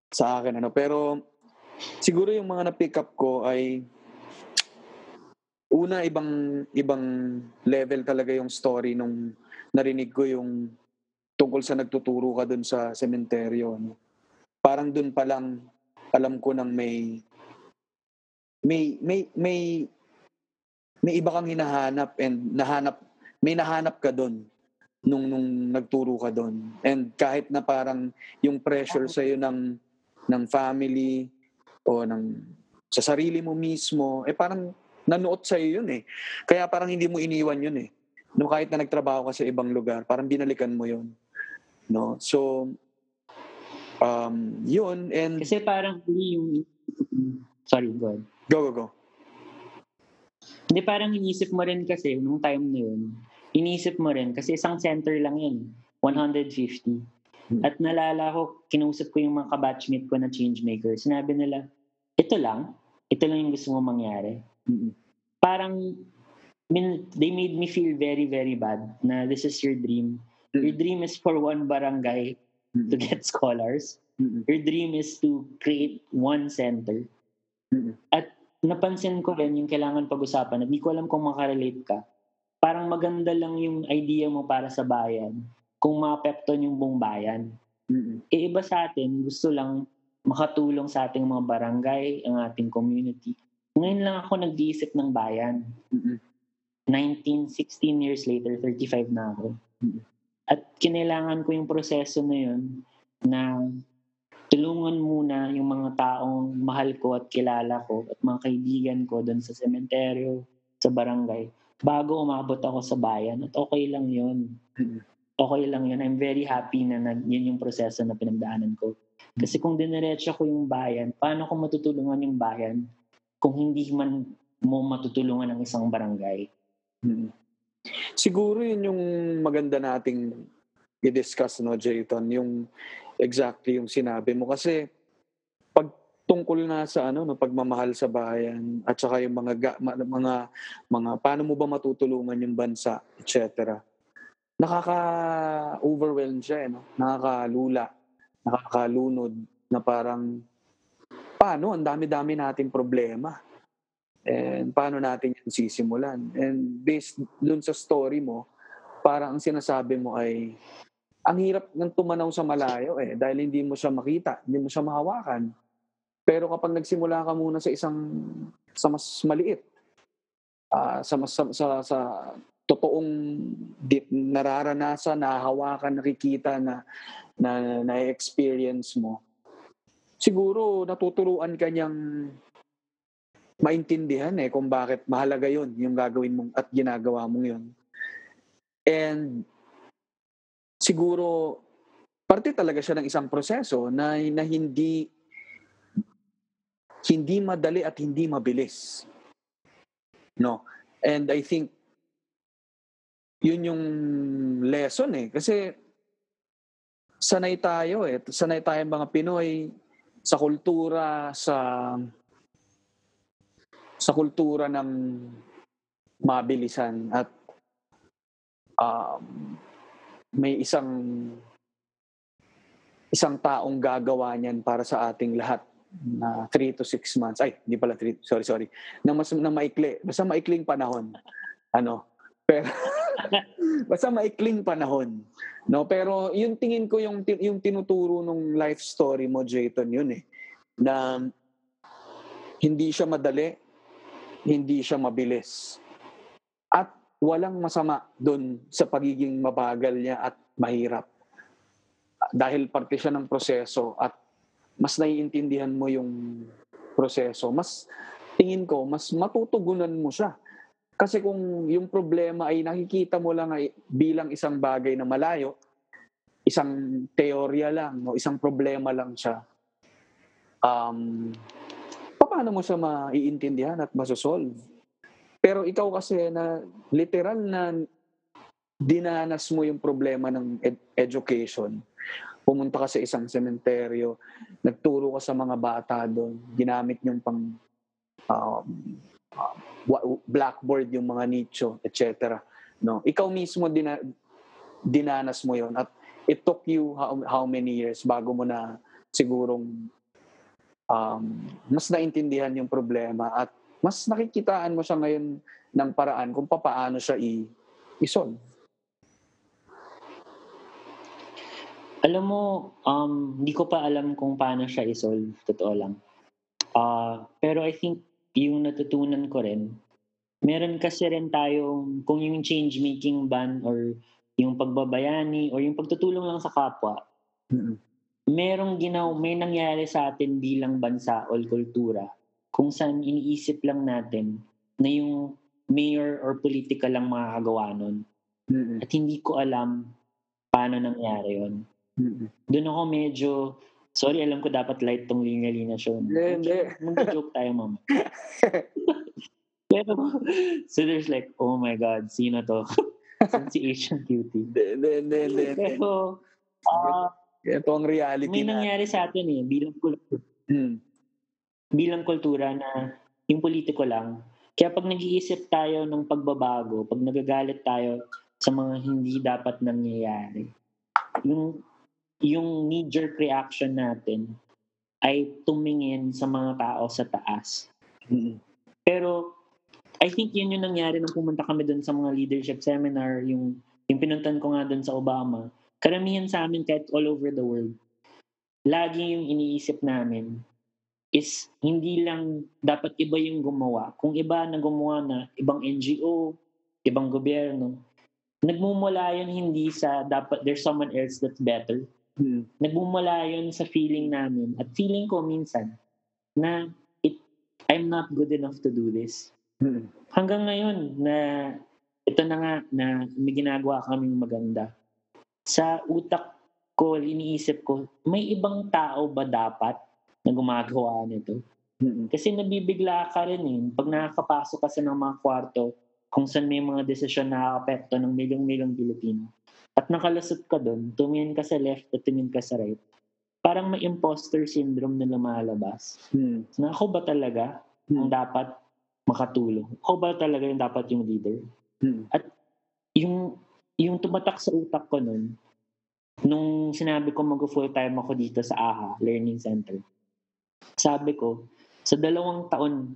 sa akin. Ano. Pero siguro yung mga na-pick up ko ay una, ibang ibang level talaga yung story nung narinig ko yung tungkol sa nagtuturo ka dun sa sementeryo. Ano. Parang dun pa lang alam ko nang may may may may may iba kang hinahanap and nahanap may nahanap ka dun. Nung, nung nagturo ka doon. And kahit na parang yung pressure sa'yo ng, ng family o ng, sa sarili mo mismo, eh parang nanuot sa'yo yun eh. Kaya parang hindi mo iniwan yun eh. No, kahit na nagtrabaho ka sa ibang lugar, parang binalikan mo yun. No? So, um, yun. And kasi parang hindi yung... Sorry, God. Go, go, go. Hindi, parang inisip mo rin kasi nung time na yun. Inisip mo rin, kasi isang center lang yun, one hundred fifty. At nalala ko, kinusap ko yung mga kabatchmate ko na changemaker. Sinabi nila, ito lang, ito lang yung gusto mo mangyari. Parang, they made me feel very, very bad na this is your dream. Your dream is for one barangay to get scholars. Your dream is to create one center. At napansin ko rin yung kailangan pag-usapan at di ko alam kung makarelate ka. Parang maganda lang yung idea mo para sa bayan kung mapepton yung buong bayan. Mm-hmm. E iba sa atin, gusto lang makatulong sa ating mga barangay, ang ating community. Ngayon lang ako nag-iisip ng bayan. Mm-hmm. nineteen, sixteen years later, thirty-five na ako. Mm-hmm. At kinailangan ko yung proseso na yun na tulungan muna yung mga taong mahal ko at kilala ko at mga kaibigan ko doon sa sementeryo, sa barangay. Bago umabot ako sa bayan at okay lang yun. Okay lang yun. I'm very happy na nag, yun yung proseso na pinagdaanan ko. Kasi kung diniretso ko yung bayan, paano ko matutulungan yung bayan kung hindi man mo matutulungan ang isang barangay? Hmm. Siguro yun yung maganda nating i-discuss, no, Jaton? Yung exactly yung sinabi mo. Kasi pag tungkol na sa ano, no, pagmamahal sa bayan at saka yung mga ga, mga mga paano mo ba matutulungan yung bansa, et cetera. Nakaka-overwhelm siya, eh, no? Nakakalula, nakakalunod na parang paano ang dami-dami nating problema. And paano natin yan sisimulan? And based dun sa story mo, parang ang sinasabi mo ay ang hirap ng tumanaw sa malayo eh dahil hindi mo siya makita, hindi mo siya mahawakan. Pero kapag nagsimula ka muna sa isang sa mas maliit, uh, sa mas sa, sa, sa totoong di, nararanasan, nahahawakan, nakikita na na na-experience mo, siguro natuturuan ka niyang maintindihan eh kung bakit mahalaga yun yung gagawin mong at ginagawa mong yun. And siguro parte talaga siya ng isang proseso na, na hindi hindi madali at hindi mabilis. No. And I think yun yung lesson eh. Kasi sanay tayo eh. Sanay tayo mga Pinoy sa kultura, sa sa kultura ng mabilisan at um, may isang isang taong gagawa niyan para sa ating lahat. Na three to six months. Ay, hindi pala three. Sorry, sorry. Na mas na maikli. Basta maikling panahon. Ano? Pero basta maikling panahon. No, pero yung tingin ko yung yung tinuturo nung life story mo, Jaton, yun eh. Na hindi siya madali, hindi siya mabilis. At walang masama doon sa pagiging mabagal niya at mahirap. Dahil parte siya ng proseso at mas naiintindihan mo yung proseso, mas tingin ko, mas matutugunan mo siya. Kasi kung yung problema ay nakikita mo lang ay bilang isang bagay na malayo, isang teorya lang, no? Isang problema lang siya, um, paano mo siya maiintindihan at masosolve? Pero ikaw kasi na literal na dinanas mo yung problema ng ed- education, pumunta ka sa isang sementeryo, nagturo ka sa mga bata doon, ginamit yung pang um, uh, blackboard yung mga nicho, et cetera. No? Ikaw mismo dina- dinanas mo yon at it took you how, how many years bago mo na sigurong um, mas naintindihan yung problema at mas nakikitaan mo siya ngayon ng paraan kung paano siya i- isolve? Alam mo, um, hindi ko pa alam kung paano siya isolve, totoo lang. Uh, pero I think yung natutunan ko rin, meron kasi rin tayong, kung yung change-making ban or yung pagbabayani or yung pagtutulong lang sa kapwa, mm-hmm. merong ginaw, may nangyari sa atin bilang bansa o kultura kung saan iniisip lang natin na yung mayor or politika lang makakagawa nun. Mm-hmm. At hindi ko alam paano nangyari yun. Mm-hmm. Doon ako medyo, sorry, alam ko dapat light tong Linya-Linya Show. Mag-joke tayo, mama. So there's like, oh my God, sino to? Si Asian Beauty. De, de, de, de, de. Pero, uh, ito ang reality na. May nangyari na sa atin eh, bilang kultura. Hmm. Bilang kultura na yung politiko lang. Kaya pag nag-iisip tayo ng pagbabago, pag nagagalit tayo sa mga hindi dapat nangyayari, yung, yung knee-jerk reaction natin ay tumingin sa mga tao sa taas. Hmm. Pero, I think yun yung nangyari nung pumunta kami doon sa mga leadership seminar, yung, yung pinuntan ko nga doon sa Obama. Karamihan sa amin, kahit all over the world, lagi yung iniisip namin is hindi lang dapat iba yung gumawa. Kung iba na gumawa na, ibang N G O, ibang gobyerno, nagmumula yun hindi sa dapat there's someone else that's better. Hmm. Nagmumula yun sa feeling namin. At feeling ko minsan na it, I'm not good enough to do this. Hanggang ngayon na ito na nga na may ginagawa kaming maganda. Sa utak ko, iniisip ko, may ibang tao ba dapat na gumagawa nito? Mm-hmm. Kasi nabibigla ka rin eh. Pag nakakapasok kasi ng mga kwarto kung saan may mga desisyon na apekto ng milyong-milyong Pilipino. At nakalusot ka doon, tumingin ka sa left at tumingin ka sa right. Parang may imposter syndrome na lumalabas. Mm-hmm. Na ako ba talaga mm-hmm. ang dapat makatulong? Ako ba talaga yung dapat yung leader? Hmm. At yung yung tumatak sa utak ko nun, nung sinabi ko mag-full time ako dito sa A H A Learning Center, sabi ko, sa dalawang taon,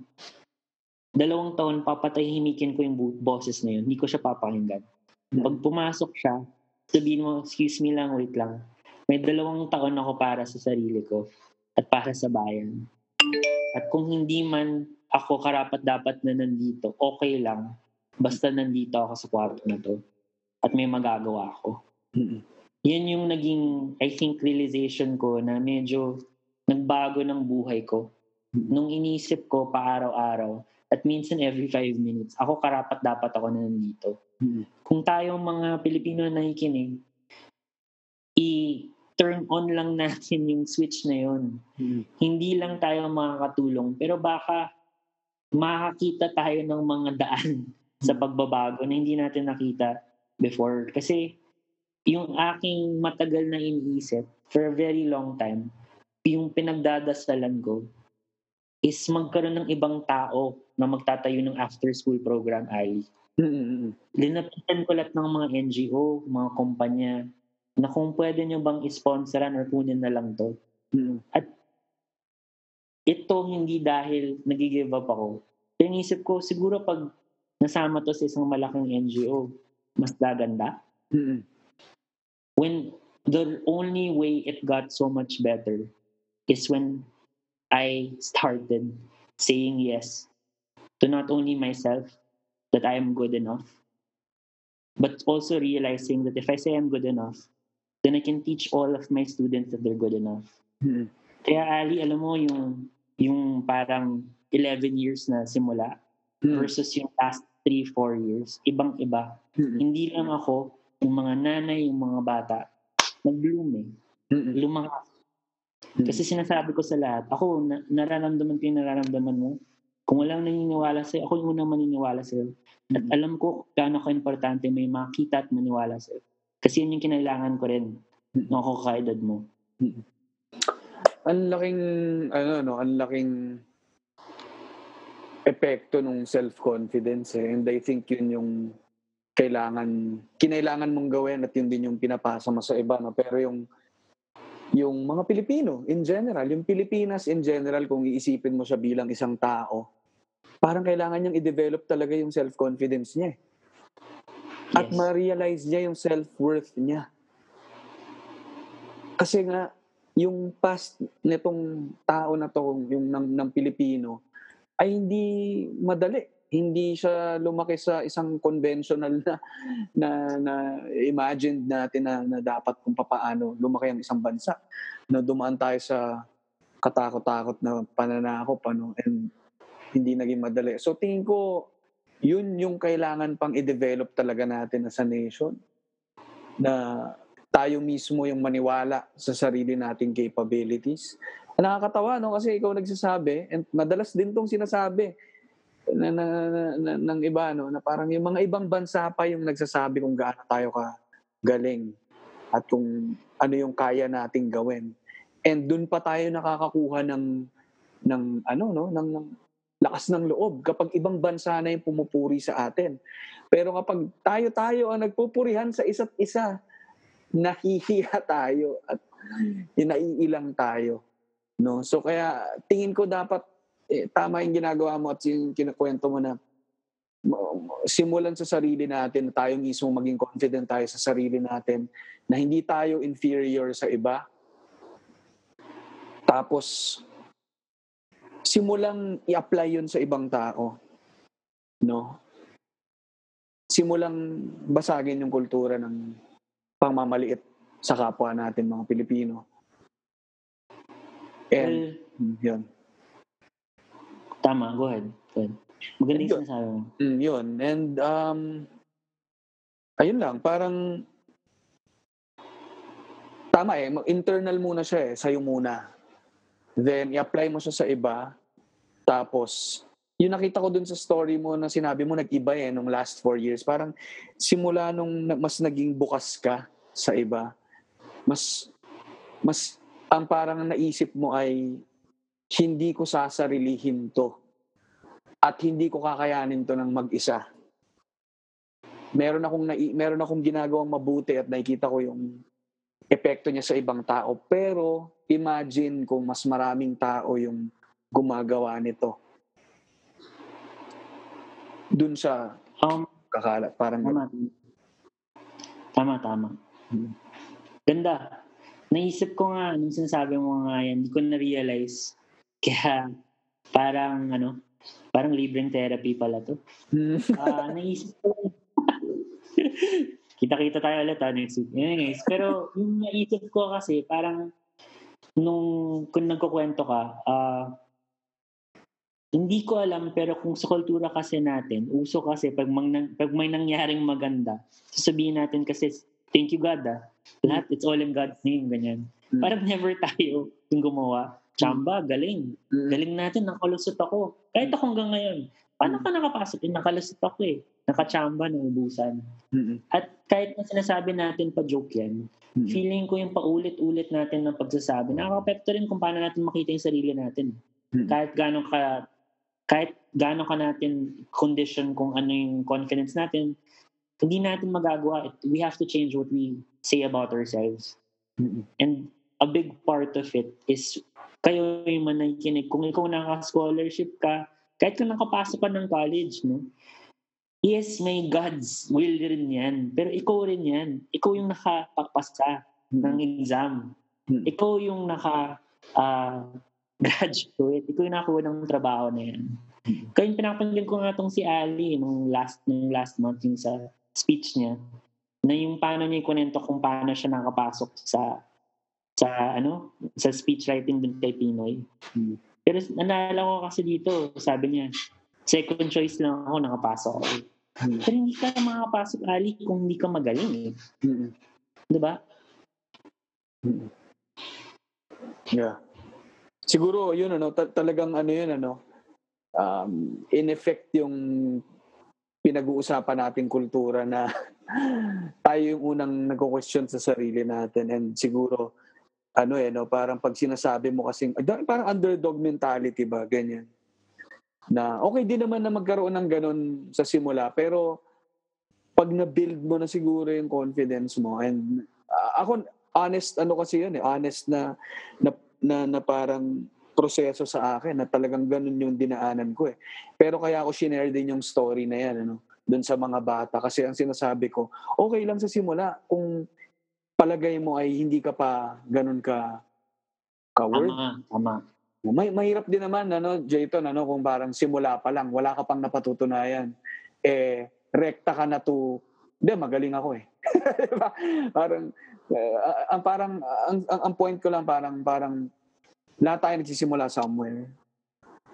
dalawang taon papatahimikin ko yung boses na yun. Hindi ko siya papakinggan. Hmm. Pag pumasok siya, sabihin mo, excuse me lang, wait lang. May dalawang taon ako para sa sarili ko at para sa bayan. At kung hindi man ako karapat-dapat na nandito, okay lang. Basta nandito ako sa kwarto na to. At may magagawa ako. Mm-hmm. Yan yung naging, I think, realization ko na medyo nagbago ng buhay ko. Mm-hmm. Nung inisip ko pa araw-araw, at minsan every five minutes, ako karapat-dapat ako na nandito. Mm-hmm. Kung tayong mga Pilipino na nakikinig, i-turn on lang natin yung switch na yun. Mm-hmm. Hindi lang tayo makakatulong, pero baka makakita tayo ng mga daan sa pagbabago na hindi natin nakita before. Kasi yung aking matagal na iniisip for a very long time, yung pinagdadasalan ko is magkaroon ng ibang tao na magtatayo ng after-school program ay mm-hmm. linapitan ko lahat ng mga N G O, mga kumpanya, na kung pwede nyo bang isponsoran or kunin na lang to. Mm-hmm. At ito hindi dahil nag-give up ako. Pero inisip ko, siguro pag nasama to sa isang malaking N G O, mas gaganda. Mm-hmm. When the only way it got so much better is when I started saying yes to not only myself that I am good enough, but also realizing that if I say I'm good enough, then I can teach all of my students that they're good enough. Mm-hmm. Kaya Ali, alam mo yung yung parang eleven years na simula mm. versus yung last three to four years, ibang-iba. Mm-hmm. Hindi lang ako, yung mga nanay, yung mga bata, nag-bloom eh. Mm-hmm. Lumangas. Mm-hmm. Kasi sinasabi ko sa lahat, ako, na- nararamdaman ko yung nararamdaman mo. Kung walang naniniwala sa'yo, ako yung unang maniniwala sa'yo. Mm-hmm. At alam ko gaano ka-importante may makita at maniwala sa'yo. Kasi yun yung kinailangan ko rin mm-hmm. nung ako kaedad mo. Mm-hmm. Ang laking ano no, ang laking epekto ng self-confidence eh. And I think yun yung kailangan, kinailangan mong gawin at yun din yung pinapasa mo sa iba. No? Pero yung, yung mga Pilipino in general, yung Pilipinas in general, kung iisipin mo siya bilang isang tao, parang kailangan niyang i-develop talaga yung self-confidence niya. Yes. At ma-realize niya yung self-worth niya. Kasi nga, yung past nitong tao na to, yung ng, ng Pilipino, ay hindi madali. Hindi siya lumaki sa isang conventional na, na, na imagined natin na, na dapat kung paano lumaki ang isang bansa. Na dumaan tayo sa katakot-takot na pananakop, ano, and hindi naging madali. So tingin ko, yun yung kailangan pang i-develop talaga natin as a nation. Na tayo mismo yung maniwala sa sarili nating capabilities. Nakakatawa, no? Kasi ikaw nagsasabi, and madalas din tong sinasabi, Na, na, na, na, ng iba, no? Na parang yung mga ibang bansa pa yung nagsasabi kung gaano tayo ka galing at kung ano yung kaya nating gawin, and dun pa tayo nakakakuha ng ng ano, no, ng, ng lakas ng loob kapag ibang bansa na yung pumupuri sa atin. Pero kapag tayo-tayo ang nagpupurihan sa isa't isa, nahihiya tayo at naiilang tayo, no? So kaya tingin ko dapat, eh, tama yung ginagawa mo at yung kinakwento mo na simulan sa sarili natin, tayo mismo maging confident tayo sa sarili natin na hindi tayo inferior sa iba. Tapos, simulang i-apply yun sa ibang tao. No? Simulang basagin yung kultura ng pangmamaliit sa kapwa natin, mga Pilipino. And, well, yun. Tama, go ahead. Go ahead. Magaling yun, sinasabi mo. Mm, yun. And, um, ayun lang, parang, tama eh, internal muna siya eh, sa'yo muna. Then, i-apply mo siya sa iba. Tapos, yun nakita ko dun sa story mo na sinabi mo, nag-iba eh, nung last four years. Parang, simula nung mas naging bukas ka sa iba, mas, mas, ang parang naisip mo ay, hindi ko sasarilihin to at hindi ko kakayanin to ng mag-isa. Meron akong, nai- meron akong ginagawang mabuti at nakikita ko yung epekto niya sa ibang tao. Pero imagine kung mas maraming tao yung gumagawa nito. Dun sa um, kakalat. Parang tama, tama, tama. Ganda. Naisip ko nga, nung sinasabi mo nga yan, hindi ko na-realize. Kaya parang ano, parang libreng therapy pala to. Ah, uh, naisip ko. Kita-kita tayo ulit ha, next week. Yan, guys. Pero yung naisip ko kasi, parang nung kung nagkukwento ka, uh, hindi ko alam, pero kung sa kultura kasi natin, uso kasi pag, mang, pag may nangyaring maganda, sasabihin natin kasi, thank you God ah. Lahat, it's all in God's name, ganyan. Mm. Parang never tayo yung gumawa. Chamba, galing. Galing natin, nakalusot ako. Kahit ako hanggang ngayon, paano ka nakapasok? Nakalusot ako eh. Nakachamba na ubusan. Mm-hmm. At kahit na sinasabi natin pa joke yan, mm-hmm. feeling ko yung paulit-ulit natin ng pagsasabi, nakakapekto rin kung paano natin makita yung sarili natin. Mm-hmm. Kahit gano'ng ka, kahit gano'ng ka natin condition kung ano yung confidence natin, hindi natin magagawa. We have to change what we say about ourselves. Mm-hmm. And a big part of it is kayo yung manikinig. Kung ikaw naka-scholarship ka, kahit kung nakapasok ka ng college, no? Yes, may God's will rin yan. Pero ikaw rin yan. Ikaw yung nakapagpasa mm-hmm. ng exam. Mm-hmm. Ikaw yung naka-graduate. Uh, ikaw yung nakakuha ng trabaho na yan. Mm-hmm. Kaya yung pinapanggan ko nga itong si Ali nung last, nung last month yung sa speech niya, na yung paano niya ikunento kung paano siya nakapasok sa sa ano sa speech writing dun kay Pinoy. Mm. Pero naalala ko kasi dito, sabi niya, second choice lang ako, nakapasok ako. Mm. Pero hindi ka makakapasok, Ali, kung hindi ka magaling eh. Mm. Diba? Mm. Yeah. Siguro, yun ano, ta- talagang ano yun ano, um, in effect yung pinag-uusapan natin kultura na tayo yung unang nagko-question sa sarili natin, and siguro ano eh, no? Parang pag sinasabi mo kasing, parang underdog mentality ba, ganyan. Na, okay, di naman na magkaroon ng ganun sa simula, pero pag na-build mo na siguro yung confidence mo, and uh, ako, honest, ano kasi yun eh, honest na, na, na, na parang proseso sa akin, na talagang ganun yung dinaanan ko eh. Pero kaya ako shinare din yung story na yan, ano, dun sa mga bata. Kasi ang sinasabi ko, okay lang sa simula kung palagay mo ay hindi ka pa ganun ka ka-word. Tama, tama. May, mahirap din naman, ano, Jaton, ano, kung parang simula pa lang, wala ka pang napatutunayan. Eh, rekta ka na to, hindi, magaling ako eh. Diba? Parang, uh, ang, parang ang, ang point ko lang, parang, parang, lahat tayo nagsisimula somewhere.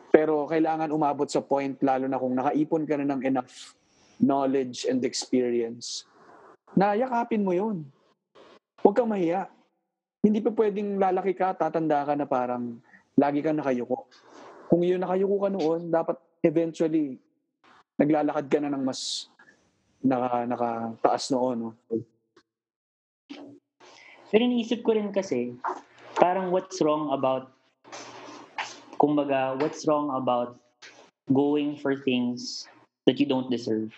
Pero kailangan umabot sa point, lalo na kung nakaipon ka na ng enough knowledge and experience, na yakapin mo yun. Huwag kang mahiya. Hindi pa pwedeng lalaki ka, tatanda ka na parang lagi kang nakayuko. Kung yun nakayuko ka noon, dapat eventually naglalakad ka na ng mas naka, nakataas noon. No? Pero iniisip ko rin kasi, parang what's wrong about, kumbaga, what's wrong about going for things that you don't deserve?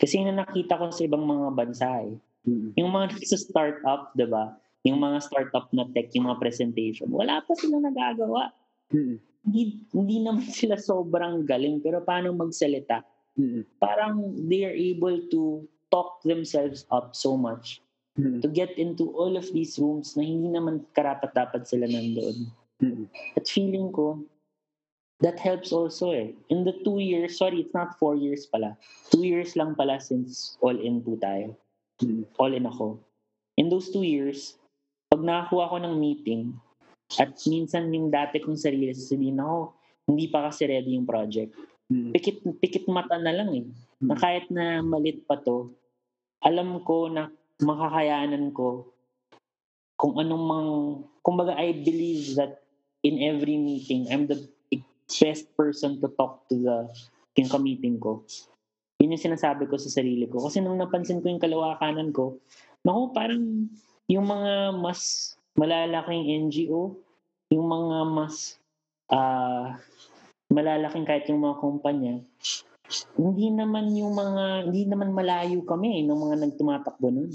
Kasi yun na nakita ko sa ibang mga bansa eh. Mm-hmm. Yung mga nagsa-startup, diba? Yung mga startup na tech, yung mga presentation, wala pa silang nagagawa. Mm-hmm. Hindi, hindi naman sila sobrang galing, pero paano magsalita? Mm-hmm. Parang they are able to talk themselves up so much. Mm-hmm. To get into all of these rooms na hindi naman karapat-dapat sila nandoon. Mm-hmm. At feeling ko, that helps also eh. In the two years, sorry, it's not four years pala. Two years lang pala since all-in po tayo. Mm-hmm. All-in ako. In those two years, pag nakakuha ko ng meeting, at minsan yung dati kong sarili, sasabihin ako, hindi pa kasi ready yung project. Mm-hmm. Pikit, pikit mata na lang eh. Mm-hmm. Na kahit na malit pa to, alam ko na makakayanan ko kung anong mang, kumbaga I believe that in every meeting, I'm the best person to talk to the yung ka-meeting ko. Yun yung sinasabi ko sa sarili ko. Kasi nung napansin ko yung kaliwa kanan ko, naku, parang yung mga mas malalaking N G O, yung mga mas uh, malalaking kahit yung mga kumpanya, hindi naman yung mga, hindi naman malayo kami eh, ng mga nagtumatakbo nun.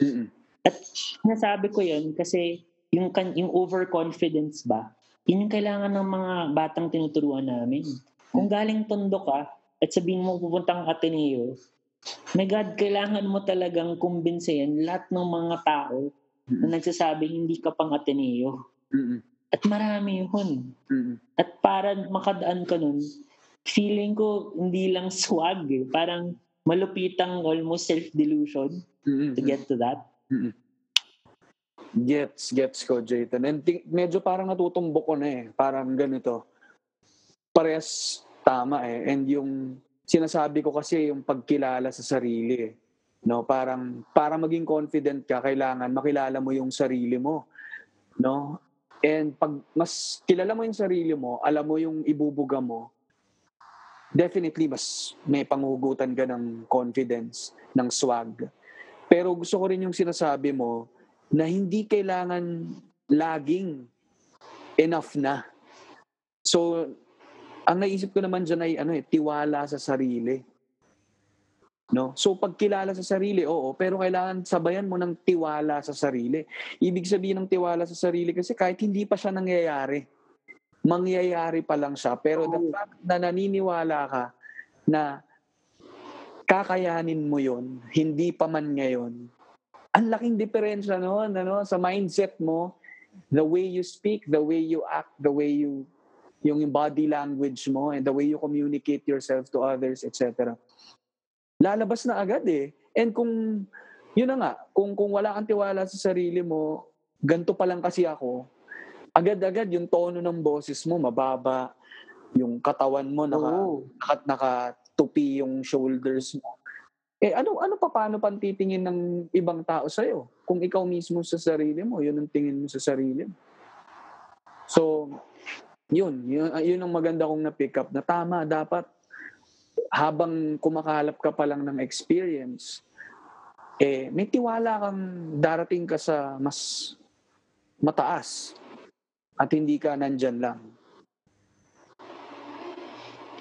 Mm-hmm. At nasabi ko yun kasi yung, yung overconfidence ba, yun yung kailangan ng mga batang tinuturuan namin. Kung galing Tondo ka at sabihin mo pupuntang Ateneo, my God, kailangan mo talagang kumbinsihin lahat ng mga tao mm-hmm. na nagsasabi hindi ka pang Ateneo. Mm-hmm. At marami yun. Mm-hmm. At para makadaan ka nun, feeling ko hindi lang swag eh. Parang malupitang almost self-delusion mm-hmm. to get to that. Mm-hmm. Gets, gets ko, Jaton. And think, medyo parang natutumbok ko na eh. Parang ganito. Parehas tama eh. And yung sinasabi ko kasi yung pagkilala sa sarili eh. No? Parang, para maging confident ka, kailangan makilala mo yung sarili mo. No? And pag mas kilala mo yung sarili mo, alam mo yung ibubuga mo, definitely, mas may panghugutan ka ng confidence, ng swag. Pero gusto ko rin yung sinasabi mo na hindi kailangan laging enough na. So, ang naisip ko naman dyan ay ano eh, tiwala sa sarili. No? So, pagkilala sa sarili, oo, pero kailangan sabayan mo ng tiwala sa sarili. Ibig sabihin ng tiwala sa sarili kasi kahit hindi pa siya nangyayari, mangyayari pa lang siya. Pero oh. the fact na naniniwala ka na kakayanin mo yon, hindi pa man ngayon, ang laking diferensya noon ano, sa mindset mo, the way you speak, the way you act, the way you, yung body language mo, and the way you communicate yourself to others, et cetera. Lalabas na agad eh. And kung, yun na nga, kung, kung wala kang tiwala sa sarili mo, ganito pa lang kasi ako, agad-agad yung tono ng boses mo, mababa. Yung katawan mo, naka, oh. naka, nakatupi yung shoulders mo. Eh, ano, ano pa, paano pang titingin ng ibang tao sa'yo? Kung ikaw mismo sa sarili mo, yun ang tingin mo sa sarili mo. So, yun. Yun, yun ang maganda kong na-pick up. Na tama, dapat habang kumakalap ka pa lang ng experience, eh, may tiwala kang darating ka sa mas mataas. At hindi ka nandyan lang.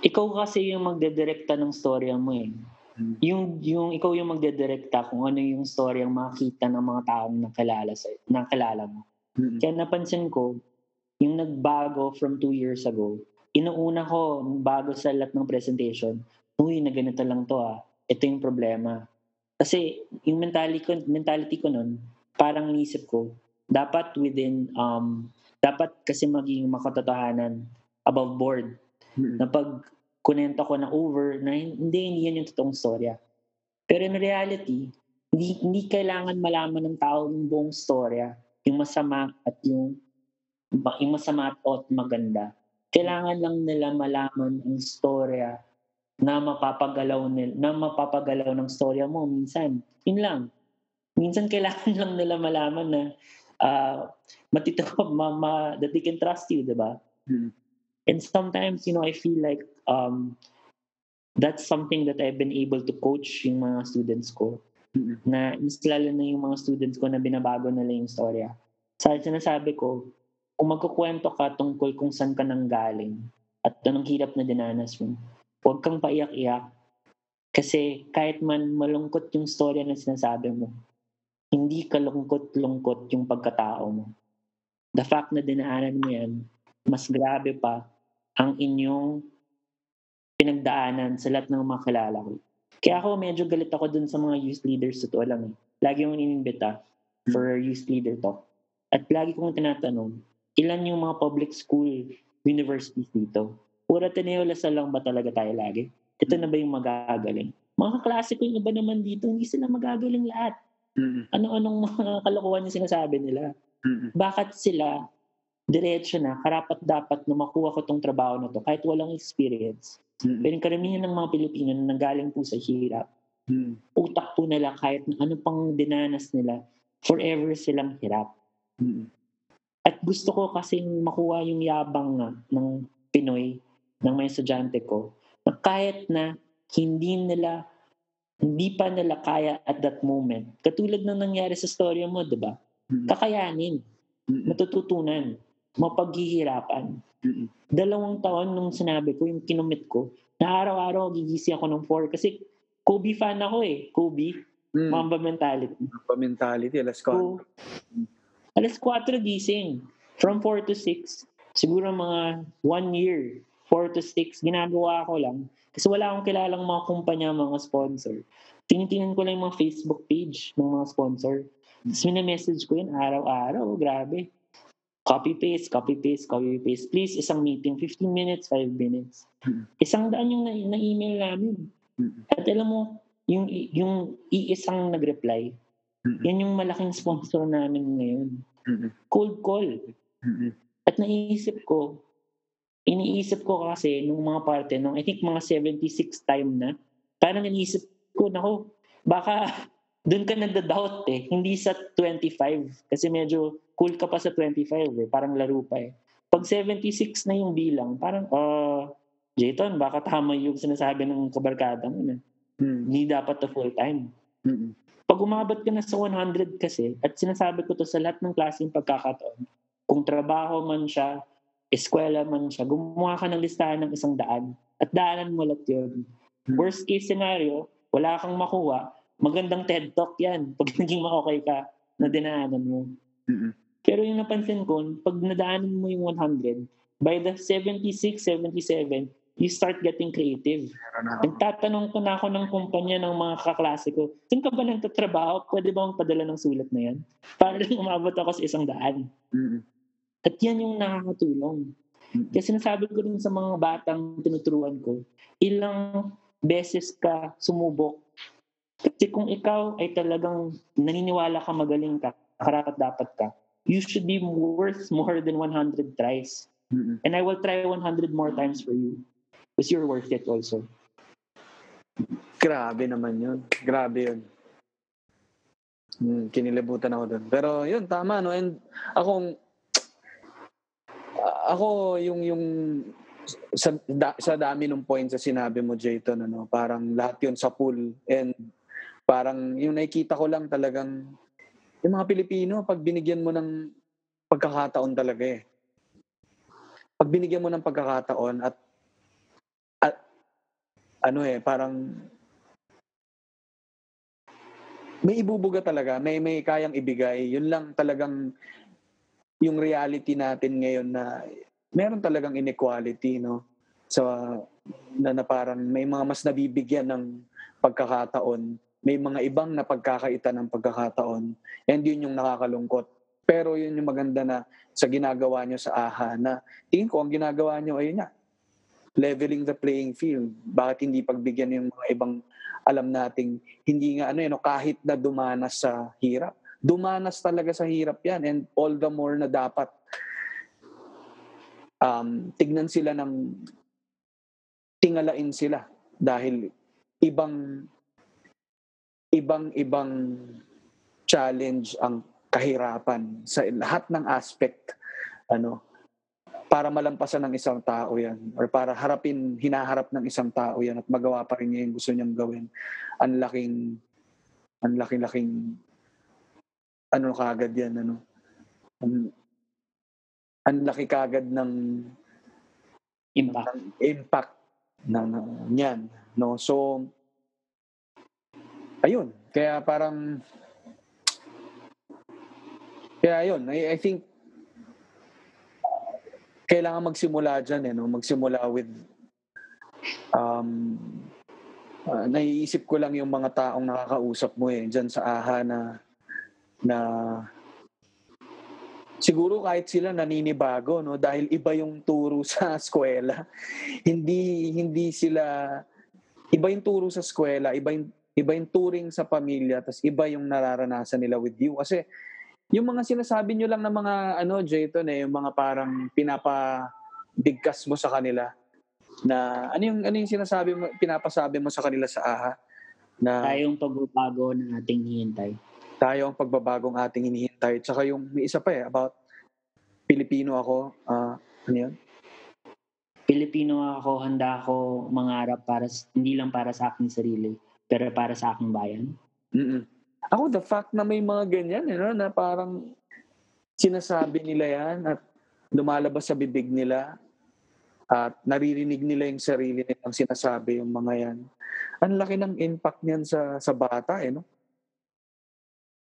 Ikaw kasi yung magdedirekta ng storya mo eh. yung yung ikaw yung magdedirekta kung ano yung story ang makita ng mga taong nakilala sa nakilala mo. Mm-hmm. Kaya napansin ko yung nagbago from two years ago. Inuuna ko bago sa lahat ng presentation, uy, na ganito lang to ah. Ito yung problema. Kasi yung mentality ko, mentality ko noon, parang nisip ko, dapat within um dapat kasi maging makatotohanan above board. Mm-hmm. Na pag kunento ko na over, na hindi, hindi yan yung totoong storya. Pero in reality, hindi, hindi kailangan malaman ng tao yung buong storya, yung masama at yung, yung masama at ot maganda. Kailangan lang nila malaman yung storya na mapapagalaw, nil, na mapapagalaw ng storya mo minsan. Yun lang. Minsan kailangan lang nila malaman na uh, matito, mama, that they can trust you, diba? Hmm. And sometimes, you know, I feel like um, that's something that I've been able to coach yung mga students ko. Mm-hmm. Na mas lalo na yung mga students ko na binabago nila yung storya. Sa sinasabi ko, kung magkukwento ka tungkol kung saan ka nang galing at anong hirap na dinanas mo, huwag kang paiyak-iyak. Kasi kahit man malungkot yung storya na sinasabi mo, hindi ka lungkot-lungkot yung pagkatao mo. The fact na dinaanan mo yan, mas grabe pa ang inyong pinagdaanan sa lahat ng mga kilala ko. Kaya ako, medyo galit ako dun sa mga youth leaders. Totoo lang eh. Lagi mong inimbita for youth leader talk. At lagi kong tinatanong, ilan yung mga public school universities dito? Pura Ateneo, Lasal lang ba talaga tayo lagi? Ito na ba yung magagaling? Mga kaklase ko yung iba naman dito, hindi sila magagaling lahat. Ano-anong mga kalokohan yung sinasabi nila? Bakit sila diretso na, karapat-dapat na makuha ko tong trabaho na to kahit walang experience. Mm-hmm. Pero yung karamihan ng mga Pilipino na nanggaling po sa hirap, mm-hmm, utak po nila kahit ano pang dinanas nila, forever silang hirap. Mm-hmm. At gusto ko kasing makuha yung yabang na, ng Pinoy, ng mga estudyante ko, na kahit na hindi nila, hindi pa nila kaya at that moment, katulad ng nangyari sa storya mo, diba? Mm-hmm. Kakayanin, mm-hmm, matututunan, mapaghihirapan. Mm-mm. Dalawang taon nung sinabi ko, yung kinumit ko, na araw-araw gigisi ako ng four kasi Kobe fan ako eh. Kobe, mm. Mamba mentality. Mamba mentality, alas four. So, alas four gising. From four to six, siguro mga one year, four to six, ginagawa ko lang. Kasi wala akong kilalang mga kumpanya, mga sponsor. Tinitingnan ko lang yung mga Facebook page ng mga sponsor. Tapos minamessage ko yun araw-araw. Grabe. Copy-paste, copy-paste, copy-paste. Please, isang meeting, fifteen minutes, five minutes. Isang daan yung na- na-email namin. At alam mo, yung, yung iisang nag-reply, yan yung malaking sponsor namin ngayon. Cold call. At naiisip ko, iniisip ko kasi nung mga parte, nung I think mga seventy-six time na, parang iniisip ko, nako, baka doon ka nagda-doubt eh. Hindi sa twenty-five. Kasi medyo cool ka pa sa twenty-five eh. Parang laro pa eh. Pag seventy-six na yung bilang, parang, uh, Jaton, baka tama yung sinasabi ng kabarkada mo na. Hmm. Hindi dapat to full time. Hmm. Pag umabot ka na sa one hundred kasi, at sinasabi ko to sa lahat ng klaseng pagkakataon, kung trabaho man siya, eskwela man siya, gumawa ka ng listahan ng isang daan. At daanan mo lahat yun. Hmm. Worst case scenario, wala kang makuha, magandang TED Talk yan pag naging ma-okay ka na dinaanan mo. Mm-hmm. Pero yung napansin ko, pag nadaanan mo yung one hundred, by the seventy-six, seventy-seven, you start getting creative. Nagtatanong ko na ako ng kumpanya ng mga kaklase ko, saan ka ba nagtatrabaho? Pwede ba akong padala ng sulat na yan? Para lang umabot ako sa isang daan. Mm-hmm. At yan yung nakakatulong. Mm-hmm. Kasi nasabi ko rin sa mga batang tinuturuan ko, ilang beses ka sumubok. Kasi kung ikaw ay talagang naniniwala ka magaling ka, karapat-dapat ka, you should be worth more than one hundred tries. Mm-hmm. And I will try one hundred more times for you. Because you're worth it also. Grabe naman yun. Grabe yun. Hmm, kinilabutan ako dun. Pero yun, tama, no? And akong, ako yung, yung, sa, da, sa dami ng points sa sinabi mo, Jaton, ano, parang lahat yun sa pool. And parang yung nakikita ko lang talagang yung mga Pilipino, pag binigyan mo ng pagkakataon talaga eh. Pag binigyan mo ng pagkakataon at, at ano eh, parang may ibubuga talaga, may may kayang ibigay. Yun lang talagang yung reality natin ngayon na meron talagang inequality, no? So, na, na parang may mga mas nabibigyan ng pagkakataon, may mga ibang na pagkakaita ng pagkakataon, and yun yung nakakalungkot. Pero yun yung maganda na sa ginagawa nyo sa A H A na tingin ko ang ginagawa nyo, ayun na, leveling the playing field. Bakit hindi pagbigyan yung mga ibang alam nating hindi nga ano yun, kahit na dumanas sa hirap. Dumanas talaga sa hirap yan, and all the more na dapat um, tignan sila ng tingalain sila dahil ibang ibang ibang challenge ang kahirapan sa lahat ng aspect, ano, para malampasan ng isang tao yan or para harapin hinaharap ng isang tao yan at magawa pa rin niya yung gusto niyang gawin. Ang laking ang laking-laking ano kaagad yan, ano, ang, ang laki kaagad ng impact ng, impact ng, ng yan, no? So ayun, kaya parang Kaya yeah, yun, I, I think kailangan magsimula dyan, eh, no? Magsimula with, um, uh, naiisip ko lang yung mga taong nakakausap mo eh, dyan sa A H A na, na siguro kahit sila naninibago, no? Dahil iba yung turo sa eskwela. hindi, hindi sila, iba yung turo sa eskwela, iba yung, iba yung turing sa pamilya, tas iba yung nararanasan nila with you. Kasi, yung mga sinasabi nyo lang ng mga, ano, Jaton, eh, yung mga parang pinapadigkas mo sa kanila na, ano yung, ano yung sinasabi mo, pinapasabi mo sa kanila sa A H A? Na, tayong pagbabago ng ating hinihintay. Tayong pagbabagong ating hinihintay. Tsaka yung, may isa pa eh, about Pilipino ako, uh, ano yun? Pilipino ako, handa ako mangarap para, hindi lang para sa aking sarili, pero para sa aking bayan. Mm-mm. Ako, the fact na may mga ganyan, you know, na parang sinasabi nila yan at lumalabas sa bibig nila at naririnig nila yung sarili nilang sinasabi yung mga yan. Ang laki ng impact niyan sa, sa bata, eh, no?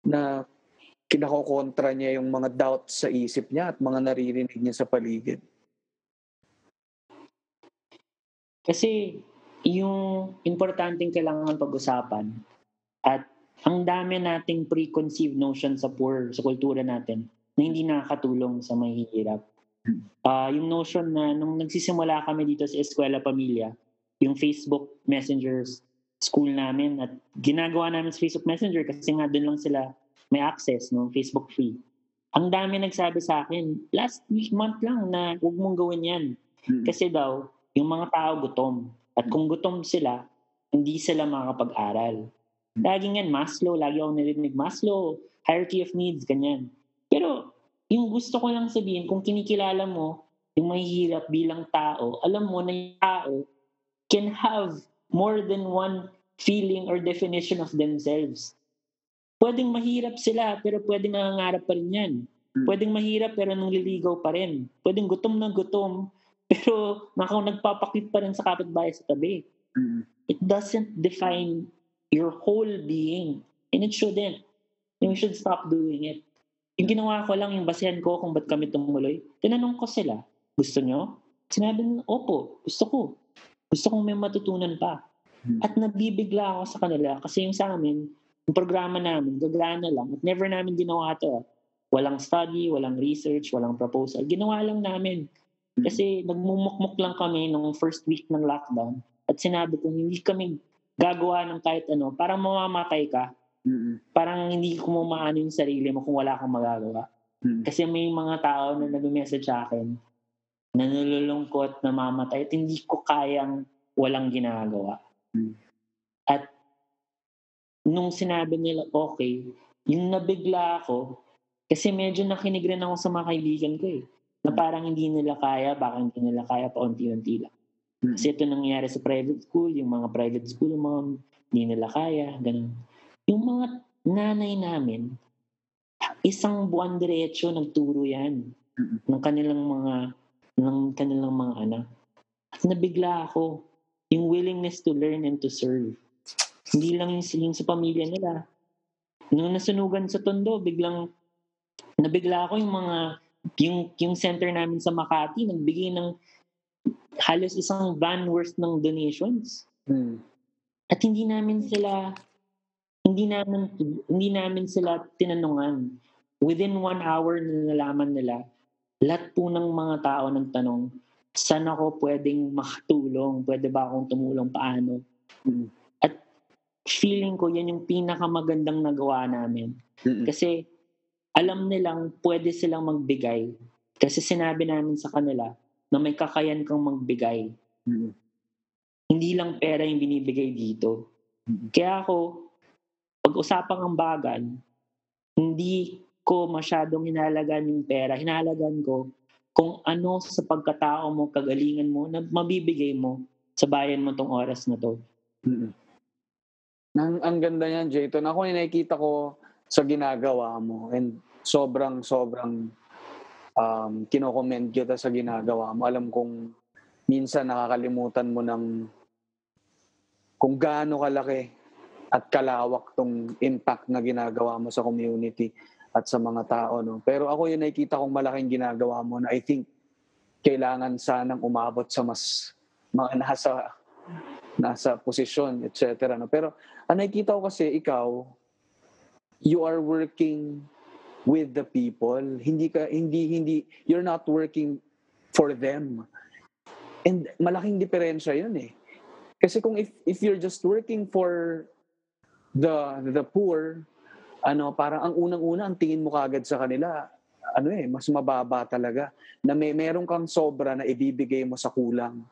Na kinakokontra niya yung mga doubts sa isip niya at mga naririnig niya sa paligid. Kasi yung importanteng kailangan pag-usapan at ang dami nating preconceived notion sa poor, sa kultura natin, na hindi nakakatulong sa mahihirap. Uh, yung notion na nung nagsisimula kami dito sa Eskwela Pamilya, yung Facebook Messenger school namin, at ginagawa namin sa Facebook Messenger kasi nga doon lang sila may access, no? Facebook free. Ang dami nagsabi sa akin, last week month lang na huwag mong gawin yan. Hmm. Kasi daw, yung mga tao gutom. At kung gutom sila, hindi sila makakapag-aral. Laging yan, Maslow. Lagi ako narinig, Maslow, hierarchy of needs, ganyan. Pero, yung gusto ko lang sabihin, kung kinikilala mo yung mahihirap bilang tao, alam mo na yung tao can have more than one feeling or definition of themselves. Pwedeng mahirap sila, pero pwedeng nangangarap pa rin yan. Pwedeng mahirap, pero nung liligaw pa rin. Pwedeng gutom na gutom, pero nagpapakit pa rin sa kapitbahay sa tabi. It doesn't define your whole being. And it shouldn't. You should stop doing it. Yung ginawa ko lang, yung basehan ko kung ba't kami tumuloy, tinanong ko sila, gusto nyo? Sinabi nyo, opo, gusto ko. Gusto kong may matutunan pa. Hmm. At nabibigla ako sa kanila kasi yung sa amin, yung programa namin, gaglaan na lang. At never namin ginawa ito. Walang study, walang research, walang proposal. Ginawa lang namin. Kasi nagmumukmuk lang kami nung first week ng lockdown. At sinabi ko, hindi kami gagawa ng kahit ano, parang mamamatay ka. Mm-hmm. Parang hindi ko maano yung sarili mo kung wala kang magagawa. Mm-hmm. Kasi may mga tao na nag-message sa akin, nanululungkot, namamatay, at hindi ko kayang walang ginagawa. Mm-hmm. At nung sinabi nila, okay, yung nabigla ako, kasi medyo nakinig rin ako sa mga kaibigan ko eh, na parang hindi nila kaya, baka hindi nila kaya pa unti-unti lang. Kasi ito nangyayari sa private school, yung mga private school, yung mga hindi nila kaya, ganun. Yung mga nanay namin, isang buwan diretso nagturo yan ng kanilang mga, ng kanilang mga anak. At nabigla ako, yung willingness to learn and to serve. Hindi lang yung, yung sa pamilya nila, nung nasunugan sa Tondo, biglang nabigla ako yung mga yung yung center namin sa Makati nagbigay ng halos isang van worth ng donations. Hmm. At hindi namin sila hindi namin hindi namin sila tinanungan. Within one hour na nalaman nila, lahat po ng mga tao ng tanong, saan ako pwedeng makatulong? Pwede ba akong tumulong? Paano? Mm. At feeling ko, yan yung pinakamagandang nagawa namin. Mm-mm. Kasi alam nilang pwede silang magbigay. Kasi sinabi namin sa kanila na may kakayan kang magbigay. Mm-mm. Hindi lang pera yung binibigay dito. Mm-mm. Kaya ako, pag-usapang ang bagan, hindi ko masyadong hinalagan yung pera. Hinalagan ko kung ano sa pagkatao mo, kagalingan mo, na mabibigay mo sa bayan mo tong oras na to. Mm-hmm. Ang, ang ganda niyan, Jaton. Ako yung nakikita ko sa ginagawa mo and sobrang, sobrang um, kinokomment kita sa ginagawa mo. Alam kong minsan nakakalimutan mo ng kung gaano kalaki at kalawak tong impact na ginagawa mo sa community at sa mga tao, no? Pero ako yung nakikita kong malaking ginagawa mo na I think kailangan sanang umabot sa mas mga nasa, nasa posisyon, et cetera. No? Pero ang nakikita ko kasi ikaw, you are working with the people. Hindi ka, hindi, hindi, you're not working for them. And malaking diferensya yun eh. Kasi kung if, if you're just working for the the poor, ano, parang ang unang-una, ang tingin mo kagad sa kanila, ano eh, mas mababa talaga. Na may meron kang sobra na ibibigay mo sa kulang.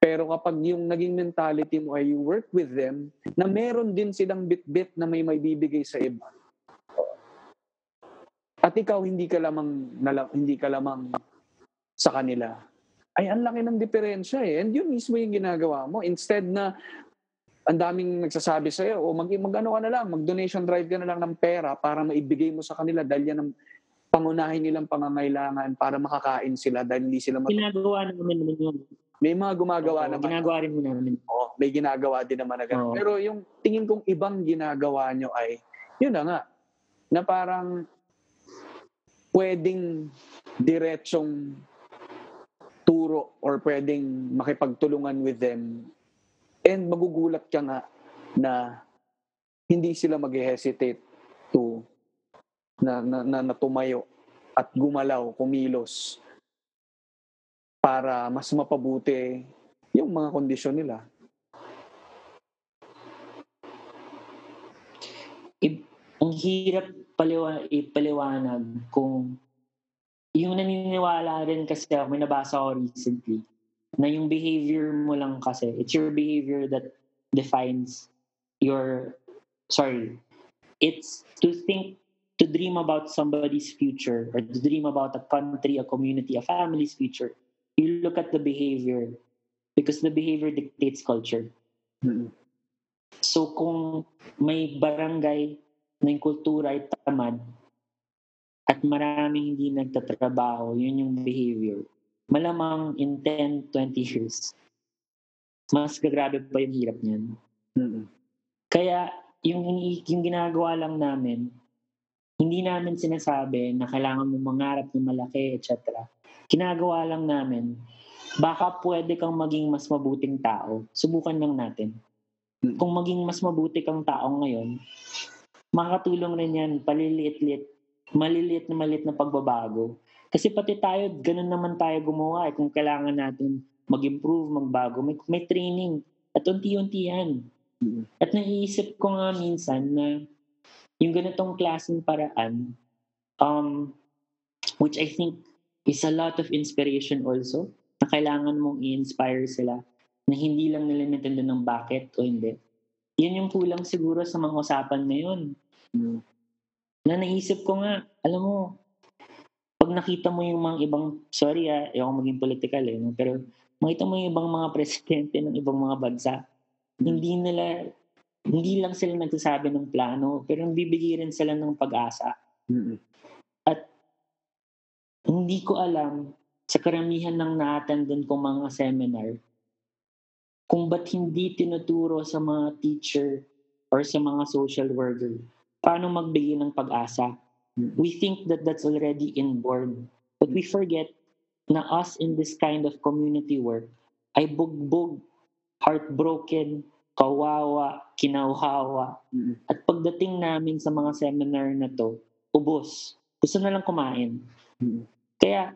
Pero kapag yung naging mentality mo ay you work with them, na meron din silang bit-bit na may maibibigay sa iba. At ikaw, hindi ka lamang, hindi ka lamang sa kanila. Ay, ang laki ng diferensya eh. And yun mismo yung ginagawa mo. Instead na ang daming nagsasabi sa'yo, o mag, mag-ano ka na lang, mag-donation drive ka na lang ng pera para maibigay mo sa kanila dahil yan ang pangunahin nilang pangangailangan para makakain sila dahil hindi sila mat- ginagawa namin naman yun. May mga gumagawa naman. Ginagawa rin namin. Oo, may ginagawa din naman na gano'n. Oh. Pero yung tingin kong ibang ginagawa nyo ay, yun na nga, na parang pwedeng diretsong turo or pwedeng makipagtulungan with them. And magugulat ka nga na hindi sila mag-hesitate to na, na, na, na tumayo at gumalaw, kumilos para mas mapabuti yung mga kondisyon nila. I, ang hirap paliwa, ipaliwanag kung yung naniniwala rin kasi ako, may nabasa ko recently, na yung behavior mo lang kasi, it's your behavior that defines your, sorry, it's to think, to dream about somebody's future or to dream about a country, a community, a family's future. You look at the behavior because the behavior dictates culture. Mm-hmm. So kung may barangay na yung kultura ay tamad at maraming hindi nagtatrabaho, yun yung behavior. Malamang in ten, twenty years, mas gagrabe pa yung hirap niyan. Mm-hmm. Kaya yung, yung ginagawa lang namin, hindi namin sinasabi na kailangan mo mangarap ng malaki, et cetera. Ginagawa lang namin, baka pwede kang maging mas mabuting tao. Subukan lang natin. Mm-hmm. Kung maging mas mabuti kang tao ngayon, makakatulong rin yan, paliliit-liit, maliliit na maliit na pagbabago. Kasi pati tayo, ganun naman tayo gumawa. Eh. Kung kailangan natin mag-improve, magbago, may, may training. At unti-unti yan. Mm-hmm. At naiisip ko nga minsan na yung ganitong klaseng paraan, um, which I think is a lot of inspiration also, na kailangan mong i-inspire sila, na hindi lang nila natendo ng bakit o hindi. Yan yung kulang siguro sa mga usapan ngayon. Mm-hmm. Na naisip ko nga, alam mo, pag nakita mo yung mga ibang, sorry ah, ayoko maging political eh, pero makita mo yung ibang mga presidente ng ibang mga bansa, hindi nila, hindi lang sila nagsasabi ng plano, pero bibigyan rin sila ng pag-asa. Mm-hmm. At hindi ko alam, sa karamihan ng na-attendon kong mga seminar, kung ba't hindi tinuturo sa mga teacher or sa mga social worker paano magbigay ng pag-asa. We think that that's already inborn. But we forget na us in this kind of community work ay bugbog, heartbroken, kawawa, kinauhawa. At pagdating namin sa mga seminar na to, ubos. Gusto na lang kumain. Kaya,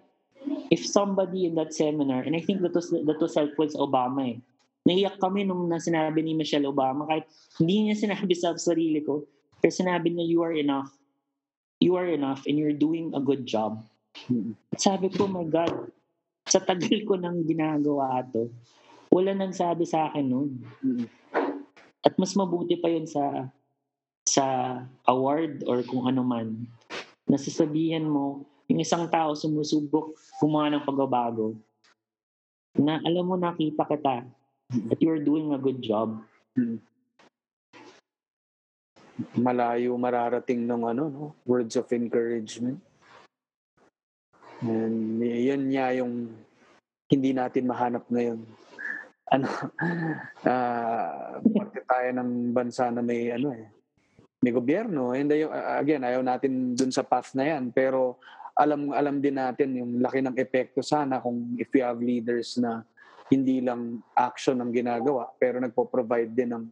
if somebody in that seminar, and I think that was, that was helpful sa Obama eh, naiyak kami nung sinabi ni Michelle Obama, kahit hindi niya sinabi sa sarili ko, pero sinabi niya, you are enough. You are enough and you're doing a good job. At sabi ko, oh my God, sa tagal ko nang ginagawa ito, wala nang sabi sa akin noon. At mas mabuti pa yun sa sa award or kung ano man. Nasasabihan mo, yung isang tao sumusubok gumawa ng pagbabago. Na alam mo, nakita kita that you're doing a good job. Malayo mararating ng ano, no? Words of encouragement. And yun niya yung hindi natin mahanap ngayon. Ano, uh, parte tayo ng bansa na may, ano eh, may gobyerno. And uh, again, ayaw natin dun sa path na yan. Pero alam, alam din natin yung laki ng epekto sana kung if we have leaders na hindi lang action ang ginagawa, pero nagpo-provide din ng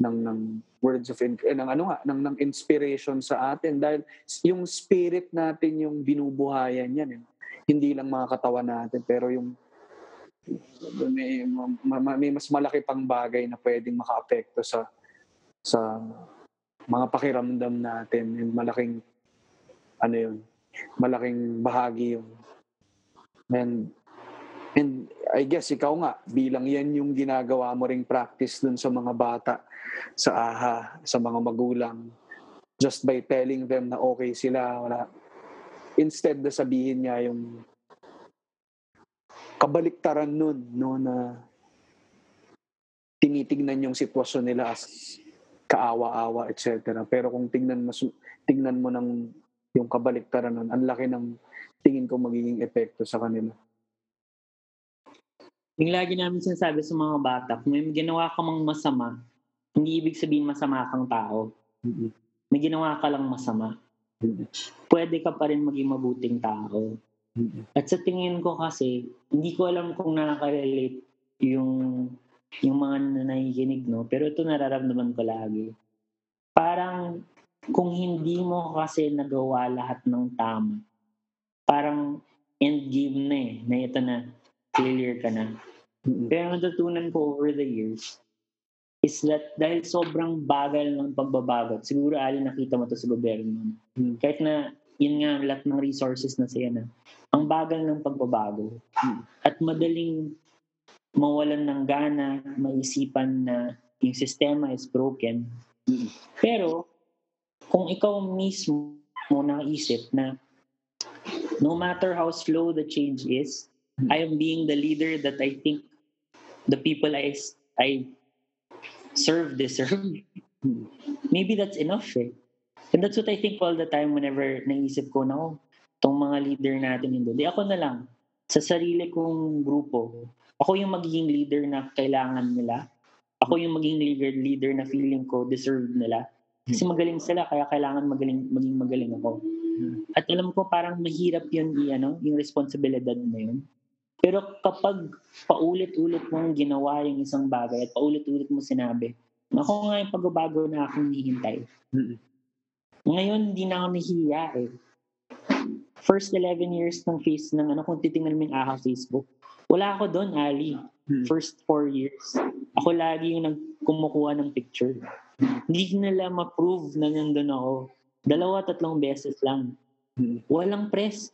ng ng words of encouragement, eh, ng ano nga, ng ng inspiration sa atin, dahil yung spirit natin yung binubuhayan yan eh. Hindi lang mga katawan natin, pero yung may, may mas malaki pang bagay na pwedeng makaapekto sa sa mga pakiramdam natin. Yung malaking ano yun, malaking bahagi yun. And And I guess ikaw nga, bilang yan yung ginagawa mo ring practice dun sa mga bata, sa A H A, sa mga magulang, just by telling them na okay sila, wala. Instead na sabihin niya yung kabaliktaran nun, no, na tinitignan yung sitwasyon nila as kaawa-awa, et cetera. Pero kung tingnan, mas, tingnan mo ng yung kabaliktaran nun, ang laki ng tingin ko magiging epekto sa kanila. Yung lagi namin sinasabi sa mga bata, kung may ginawa ka mang masama, hindi ibig sabihin masama kang tao. May ginawa ka lang masama. Pwede ka pa rin maging mabuting tao. At sa tingin ko kasi, hindi ko alam kung nakaka-relate yung, yung mga nakikinig, no? Pero ito nararamdaman ko lagi. Parang kung hindi mo kasi nagawa lahat ng tama, parang end game na eh, na ito na, failure ka na. Pero natutunan ko over the years is that dahil sobrang bagal ng pagbabagot, siguro alin nakita mo to sa gobyerno. Kahit na yun nga, lahat ng resources na siya na. Ang bagal ng pagbabago. At madaling mawalan ng gana, maisipan na yung sistema is broken. Pero kung ikaw mismo nakaisip na no matter how slow the change is, I am being the leader that I think the people I I serve deserve. Maybe that's enough eh. And that's what I think all the time whenever naisip ko na, oh, itong mga leader natin yun. Di ako na lang, sa sarili kong grupo, ako yung magiging leader na kailangan nila. Ako yung magiging leader, leader na feeling ko deserve nila. Kasi magaling sila, kaya kailangan magaling, maging magaling ako. At alam ko parang mahirap yun ano, yung responsibilidad na yun. Pero kapag paulit-ulit mong ginawa yung isang bagay at paulit-ulit mo sinabi, ako nga yung pagbabago na akong nihintay. Ngayon, hindi na ako nahiya eh. First eleven years ng face ng ano, kung titingnan mo yung A H A Facebook, wala ako doon, Ali. First four years. Ako lagi yung nagkumukuha ng picture. Hindi nila ma-prove na nandun ako. Dalawa, tatlong beses lang. Walang press.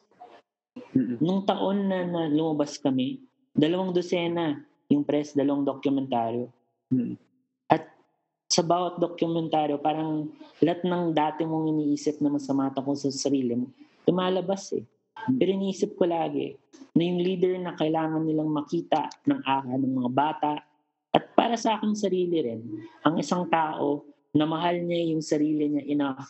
Nung taon na, na lumabas kami, dalawang dosena yung press, dalawang dokumentaryo. Hmm. At sa bawat dokumentaryo, parang lahat ng dati mong iniisip na masama ko sa sarili mo, tumalabas eh. Hmm. Pero iniisip ko lagi na yung leader na kailangan nilang makita ng A H A ng mga bata, at para sa aking sarili rin, ang isang tao na mahal niya yung sarili niya enough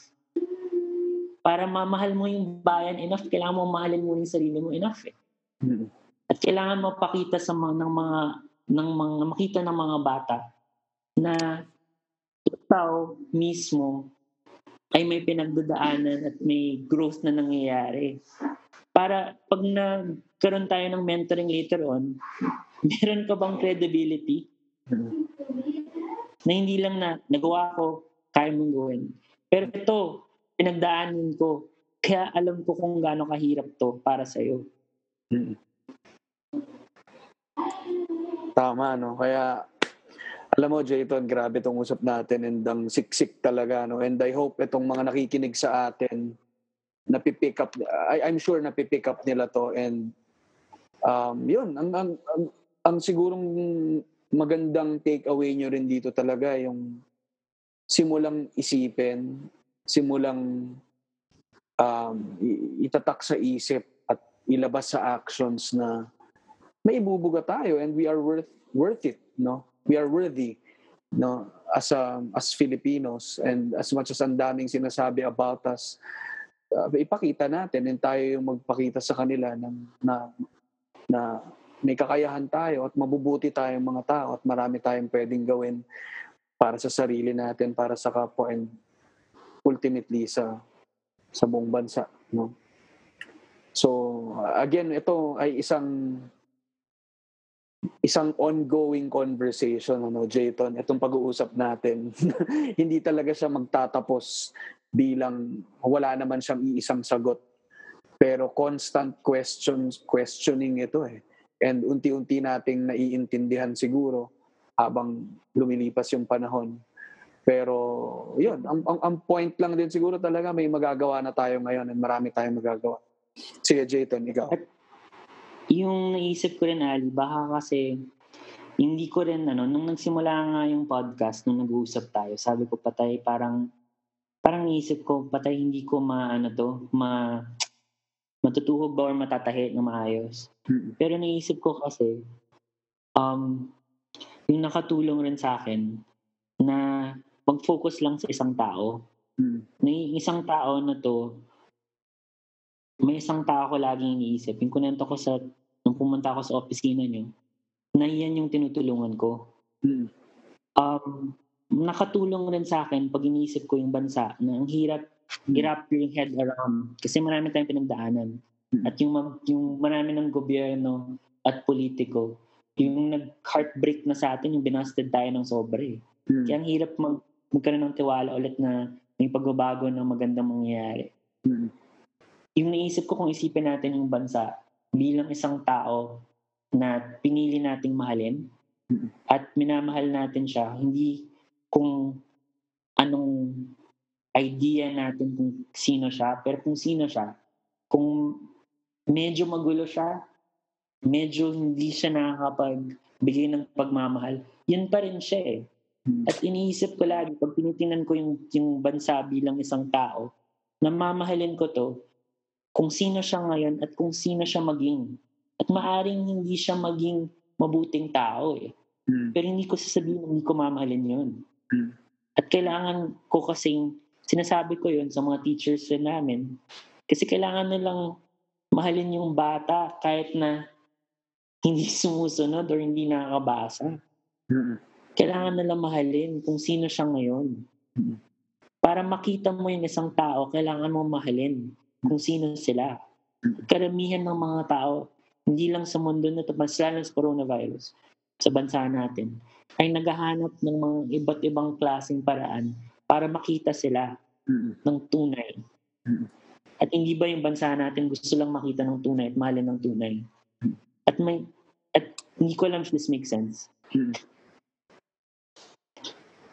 para mamahal mo yung bayan enough, kailangan mo mahalin mo yung sarili mo enough eh. Mm-hmm. At kailangan mo pakita sa mga ng mga ng mga makita ng mga bata na ikaw mismo ay may pinagdadaanan at may growth na nangyayari. Para pag nagkaroon tayo ng mentoring later on, meron ka bang credibility? Na hindi lang na nagawa ko, kaya mong gawin. Pero ito, pinagdaanan ko, kaya alam ko kung gaano kahirap to para sa'yo. Mm-hmm. Tama, no? Kaya, alam mo, Jaton, grabe itong usap natin and ang siksik talaga, no? And I hope itong mga nakikinig sa atin, napipick up, I, I'm sure napipick up nila to. And, um, yun, ang, ang, ang, ang sigurong magandang takeaway nyo rin dito talaga, yung simulang isipin, simulang um, itatak sa isip at ilabas sa actions na may ibubuga tayo and we are worth worth it, no? We are worthy, no? As a, as Filipinos, and as much as ang daming sinasabi about us, uh, ipakita natin and tayo yung magpakita sa kanila ng, na, na may kakayahan tayo at mabubuti tayong mga tao at marami tayong pwedeng gawin para sa sarili natin, para sa kapwa and ultimately sa sa buong bansa, no? So again, ito ay isang isang ongoing conversation, ano, Jaton, itong pag-uusap natin. Hindi talaga siya magtatapos bilang wala naman siyang iisang sagot. Pero constant questions, questioning ito eh. And unti-unti nating naiintindihan siguro habang lumilipas yung panahon. Pero yun, ang, ang, ang point lang din siguro talaga may magagawa na tayo ngayon at marami tayong magagawa. Sige, Jaton, ikaw. Yung naisip ko rin, Ali, baka kasi hindi ko rin, ano, nung nagsimula nga yung podcast, nung nag-uusap tayo, sabi ko patay, parang, parang naisip ko, patay, hindi ko ma, ano to, ma, matutuhog ba or matatahi na maayos. Pero naisip ko kasi, um, yung nakatulong rin sa akin, na mag-focus lang sa isang tao. Mm. Na isang tao na to, may isang tao ko laging iniisip. Yung kunento ko sa, nung pumunta ako sa opisina niyo, na yan yung tinutulungan ko. Mm. Um, nakatulong rin sa akin pag iniisip ko yung bansa na ang hirap, mm. hirap yung head around. Kasi marami tayong pinagdaanan. Mm. At yung, yung marami ng gobyerno at politiko, yung nag-heartbreak na sa atin, yung binasted tayo ng sobre. Mm. Kaya ang hirap mag, magkaroon ng tiwala ulit na may pagbabago ng magandang mangyayari. Mm. Yung naisip ko kung isipin natin yung bansa bilang isang tao na pinili nating mahalin at minamahal natin siya, hindi kung anong idea natin kung sino siya, pero kung sino siya, kung medyo magulo siya, medyo hindi siya nakakapagbigay ng pagmamahal, yun pa rin siya eh. At iniisip ko lagi, pag tinitingnan ko yung, yung bansa bilang isang tao, na mamahalin ko to, kung sino siya ngayon at kung sino siya maging. At maaring hindi siya maging mabuting tao eh. Mm. Pero hindi ko sasabihin na hindi ko mamahalin yun. Mm. At kailangan ko kasing, sinasabi ko yun sa mga teachers rin namin, kasi kailangan nilang mahalin yung bata kahit na hindi sumusunod or hindi nakakabasa. Mm. Kailangan nilang mahalin kung sino siya ngayon. Mm. Para makita mo yung isang tao, kailangan mo mahalin kung sino sila. Karamihan ng mga tao, hindi lang sa mundo na ito, mas lalo sa coronavirus, sa bansa natin, ay naghahanap ng mga iba't ibang klaseng paraan para makita sila ng tunay. At hindi ba yung bansa natin gusto lang makita ng tunay at mahalin ng tunay? At may, at hindi ko alam if this makes sense.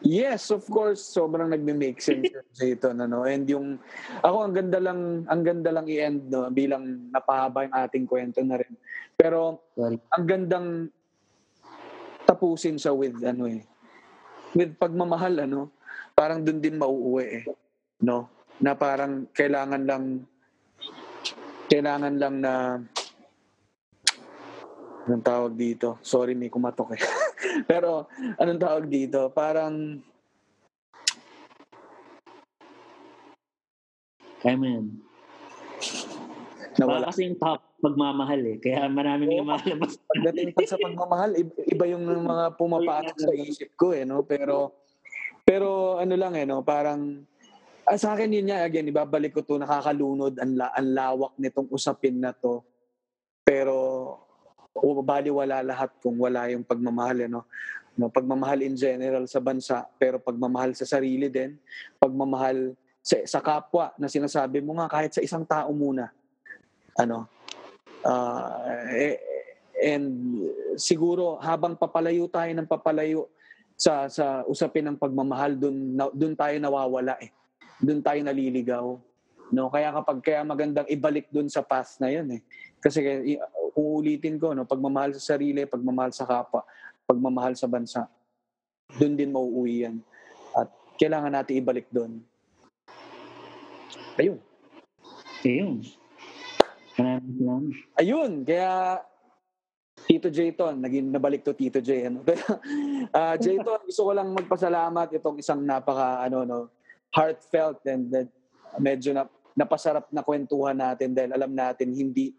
Yes, of course. Sobrang nagme-make sense dito, ano. And yung ako ang ganda lang, ang ganda lang i-end, no, bilang napahaba yung ating kwento na rin. Pero sorry, ang gandang tapusin siya with ano eh. With pagmamahal, ano. Parang doon din mauuwi eh, no. Na parang kailangan lang kailangan lang na anong tawag dito? Sorry, may kumatok eh. Pero anong tawag dito? Parang... Kaya mo yan. Nawala. Baka kasi yung top magmamahal eh. Kaya marami nang malabas. Pagdating pa sa pagmamahal, iba yung mga pumapasok sa isip ko eh. No? Pero, pero ano lang eh, no? Parang Uh, sa akin yun niya, again, ibabalik ko to, nakakalunod ang, la- ang lawak nitong usapin na to. Pero, oh, baliwala lahat kung wala yung pagmamahal, ano? No, pagmamahal in general sa bansa, pero pagmamahal sa sarili din, pagmamahal sa, sa kapwa na sinasabi mo nga, kahit sa isang tao muna. Ano? Uh, eh, and siguro, habang papalayo tayo ng papalayo sa, sa usapin ng pagmamahal, dun, na, dun tayo nawawala eh. Doon tayo naliligaw. No, kaya kapag kaya magandang ibalik doon sa path na 'yon eh. Kasi uulitin ko, no, pagmamahal sa sarili, pagmamahal sa kapwa, pagmamahal sa bansa. Doon din mauuwi 'yan. At kailangan natin ibalik doon. Ayun. Ayun. Ayun, kaya Tito Jaton, naging nabalik to Tito J, ano. uh, Jaton, gusto ko lang magpasalamat itong isang napaka ano no. heartfelt and uh, medyo na, napasarap na kwentuhan natin dahil alam natin hindi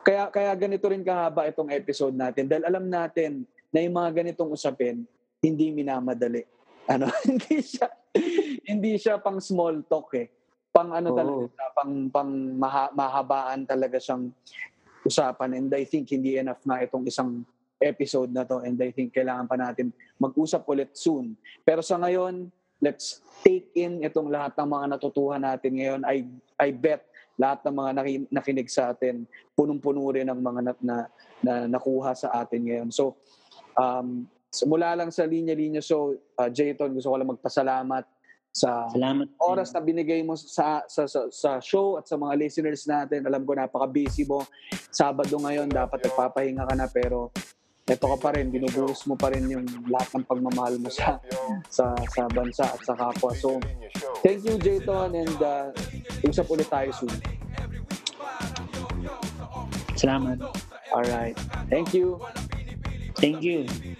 kaya kaya ganito rin kahaba itong episode natin dahil alam natin na yung mga ganitong usapin hindi minamadali, ano. hindi siya hindi siya pang small talk eh, pang ano oh. talaga pang pang maha, mahabaan talaga siyang usapan, and I think hindi enough na itong isang episode na to, and I think kailangan pa natin mag-usap ulit soon. Pero sa ngayon, let's take in itong lahat ng mga natutuhan natin ngayon. I, I bet lahat ng mga nakinig sa atin, punong-puno rin ang mga na, na, na nakuha sa atin ngayon. So, um, so mula lang sa Linya-Linya Show, uh, Jaton, gusto ko lang magpasalamat sa Salamat oras na binigay mo sa, sa, sa, sa show at sa mga listeners natin. Alam ko, napaka-busy mo. Sabado ngayon, dapat nagpapahinga ka na, pero ito ka pa rin, binubuhos mo pa rin yung lahat ng pagmamahal mo sa sa, sa bansa at sa kapwa. So, thank you, Jaton, and uh, usap ulit tayo soon. Salamat. Alright. Thank you. Thank you.